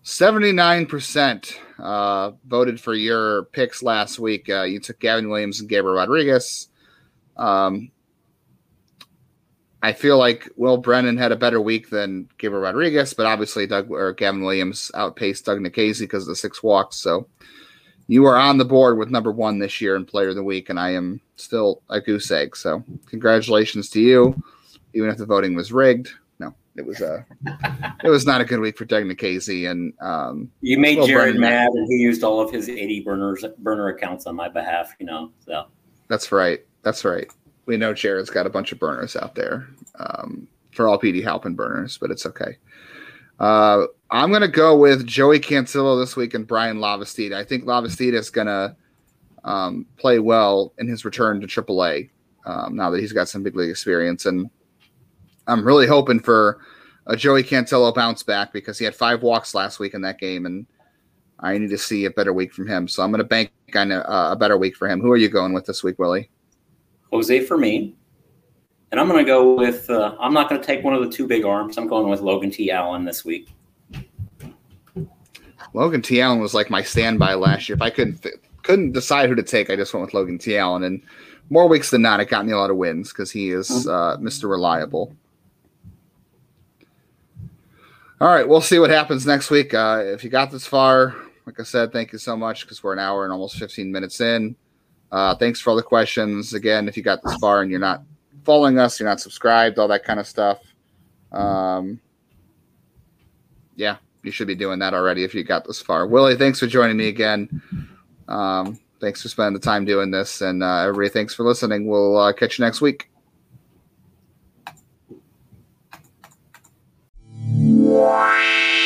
seventy-nine percent uh, voted for your picks last week. Uh, you took Gavin Williams and Gabriel Rodriguez. Um, I feel like Will Brennan had a better week than Gabriel Rodriguez, but obviously Doug or Gavin Williams outpaced Doug Nikhazy because of the six walks. So you are on the board with number one this year in player of the week, and I am still a goose egg. So congratulations to you, even if the voting was rigged. It was a, it was not a good week for Doug Nikhazy, and um, you made Will Jared Brennan mad, and he used all of his eighty burners burner accounts on my behalf. You know, so that's right, that's right. We know Jared's got a bunch of burners out there um, for all Petey Halpin burners, but it's okay. Uh, I'm gonna go with Joey Cantillo this week and Bryan Lavastida. I think Lavastida is gonna um, play well in his return to triple A um, now that he's got some big league experience and. I'm really hoping for a Joey Cantillo bounce back because he had five walks last week in that game, and I need to see a better week from him. So I'm going to bank on a, a better week for him. Who are you going with this week, Willie? Jose Fermin. And I'm going to go with uh, – I'm not going to take one of the two big arms. I'm going with Logan T. Allen this week. Logan T. Allen was like my standby last year. If I couldn't th- couldn't decide who to take, I just went with Logan T. Allen. And more weeks than not, it got me a lot of wins because he is uh, Mister Reliable. All right, we'll see what happens next week. Uh, if you got this far, like I said, thank you so much because we're an hour and almost fifteen minutes in. Uh, thanks for all the questions. Again, if you got this far and you're not following us, you're not subscribed, all that kind of stuff, um, yeah, you should be doing that already if you got this far. Willie, thanks for joining me again. Um, thanks for spending the time doing this. And uh, everybody, thanks for listening. We'll uh, catch you next week. Wow.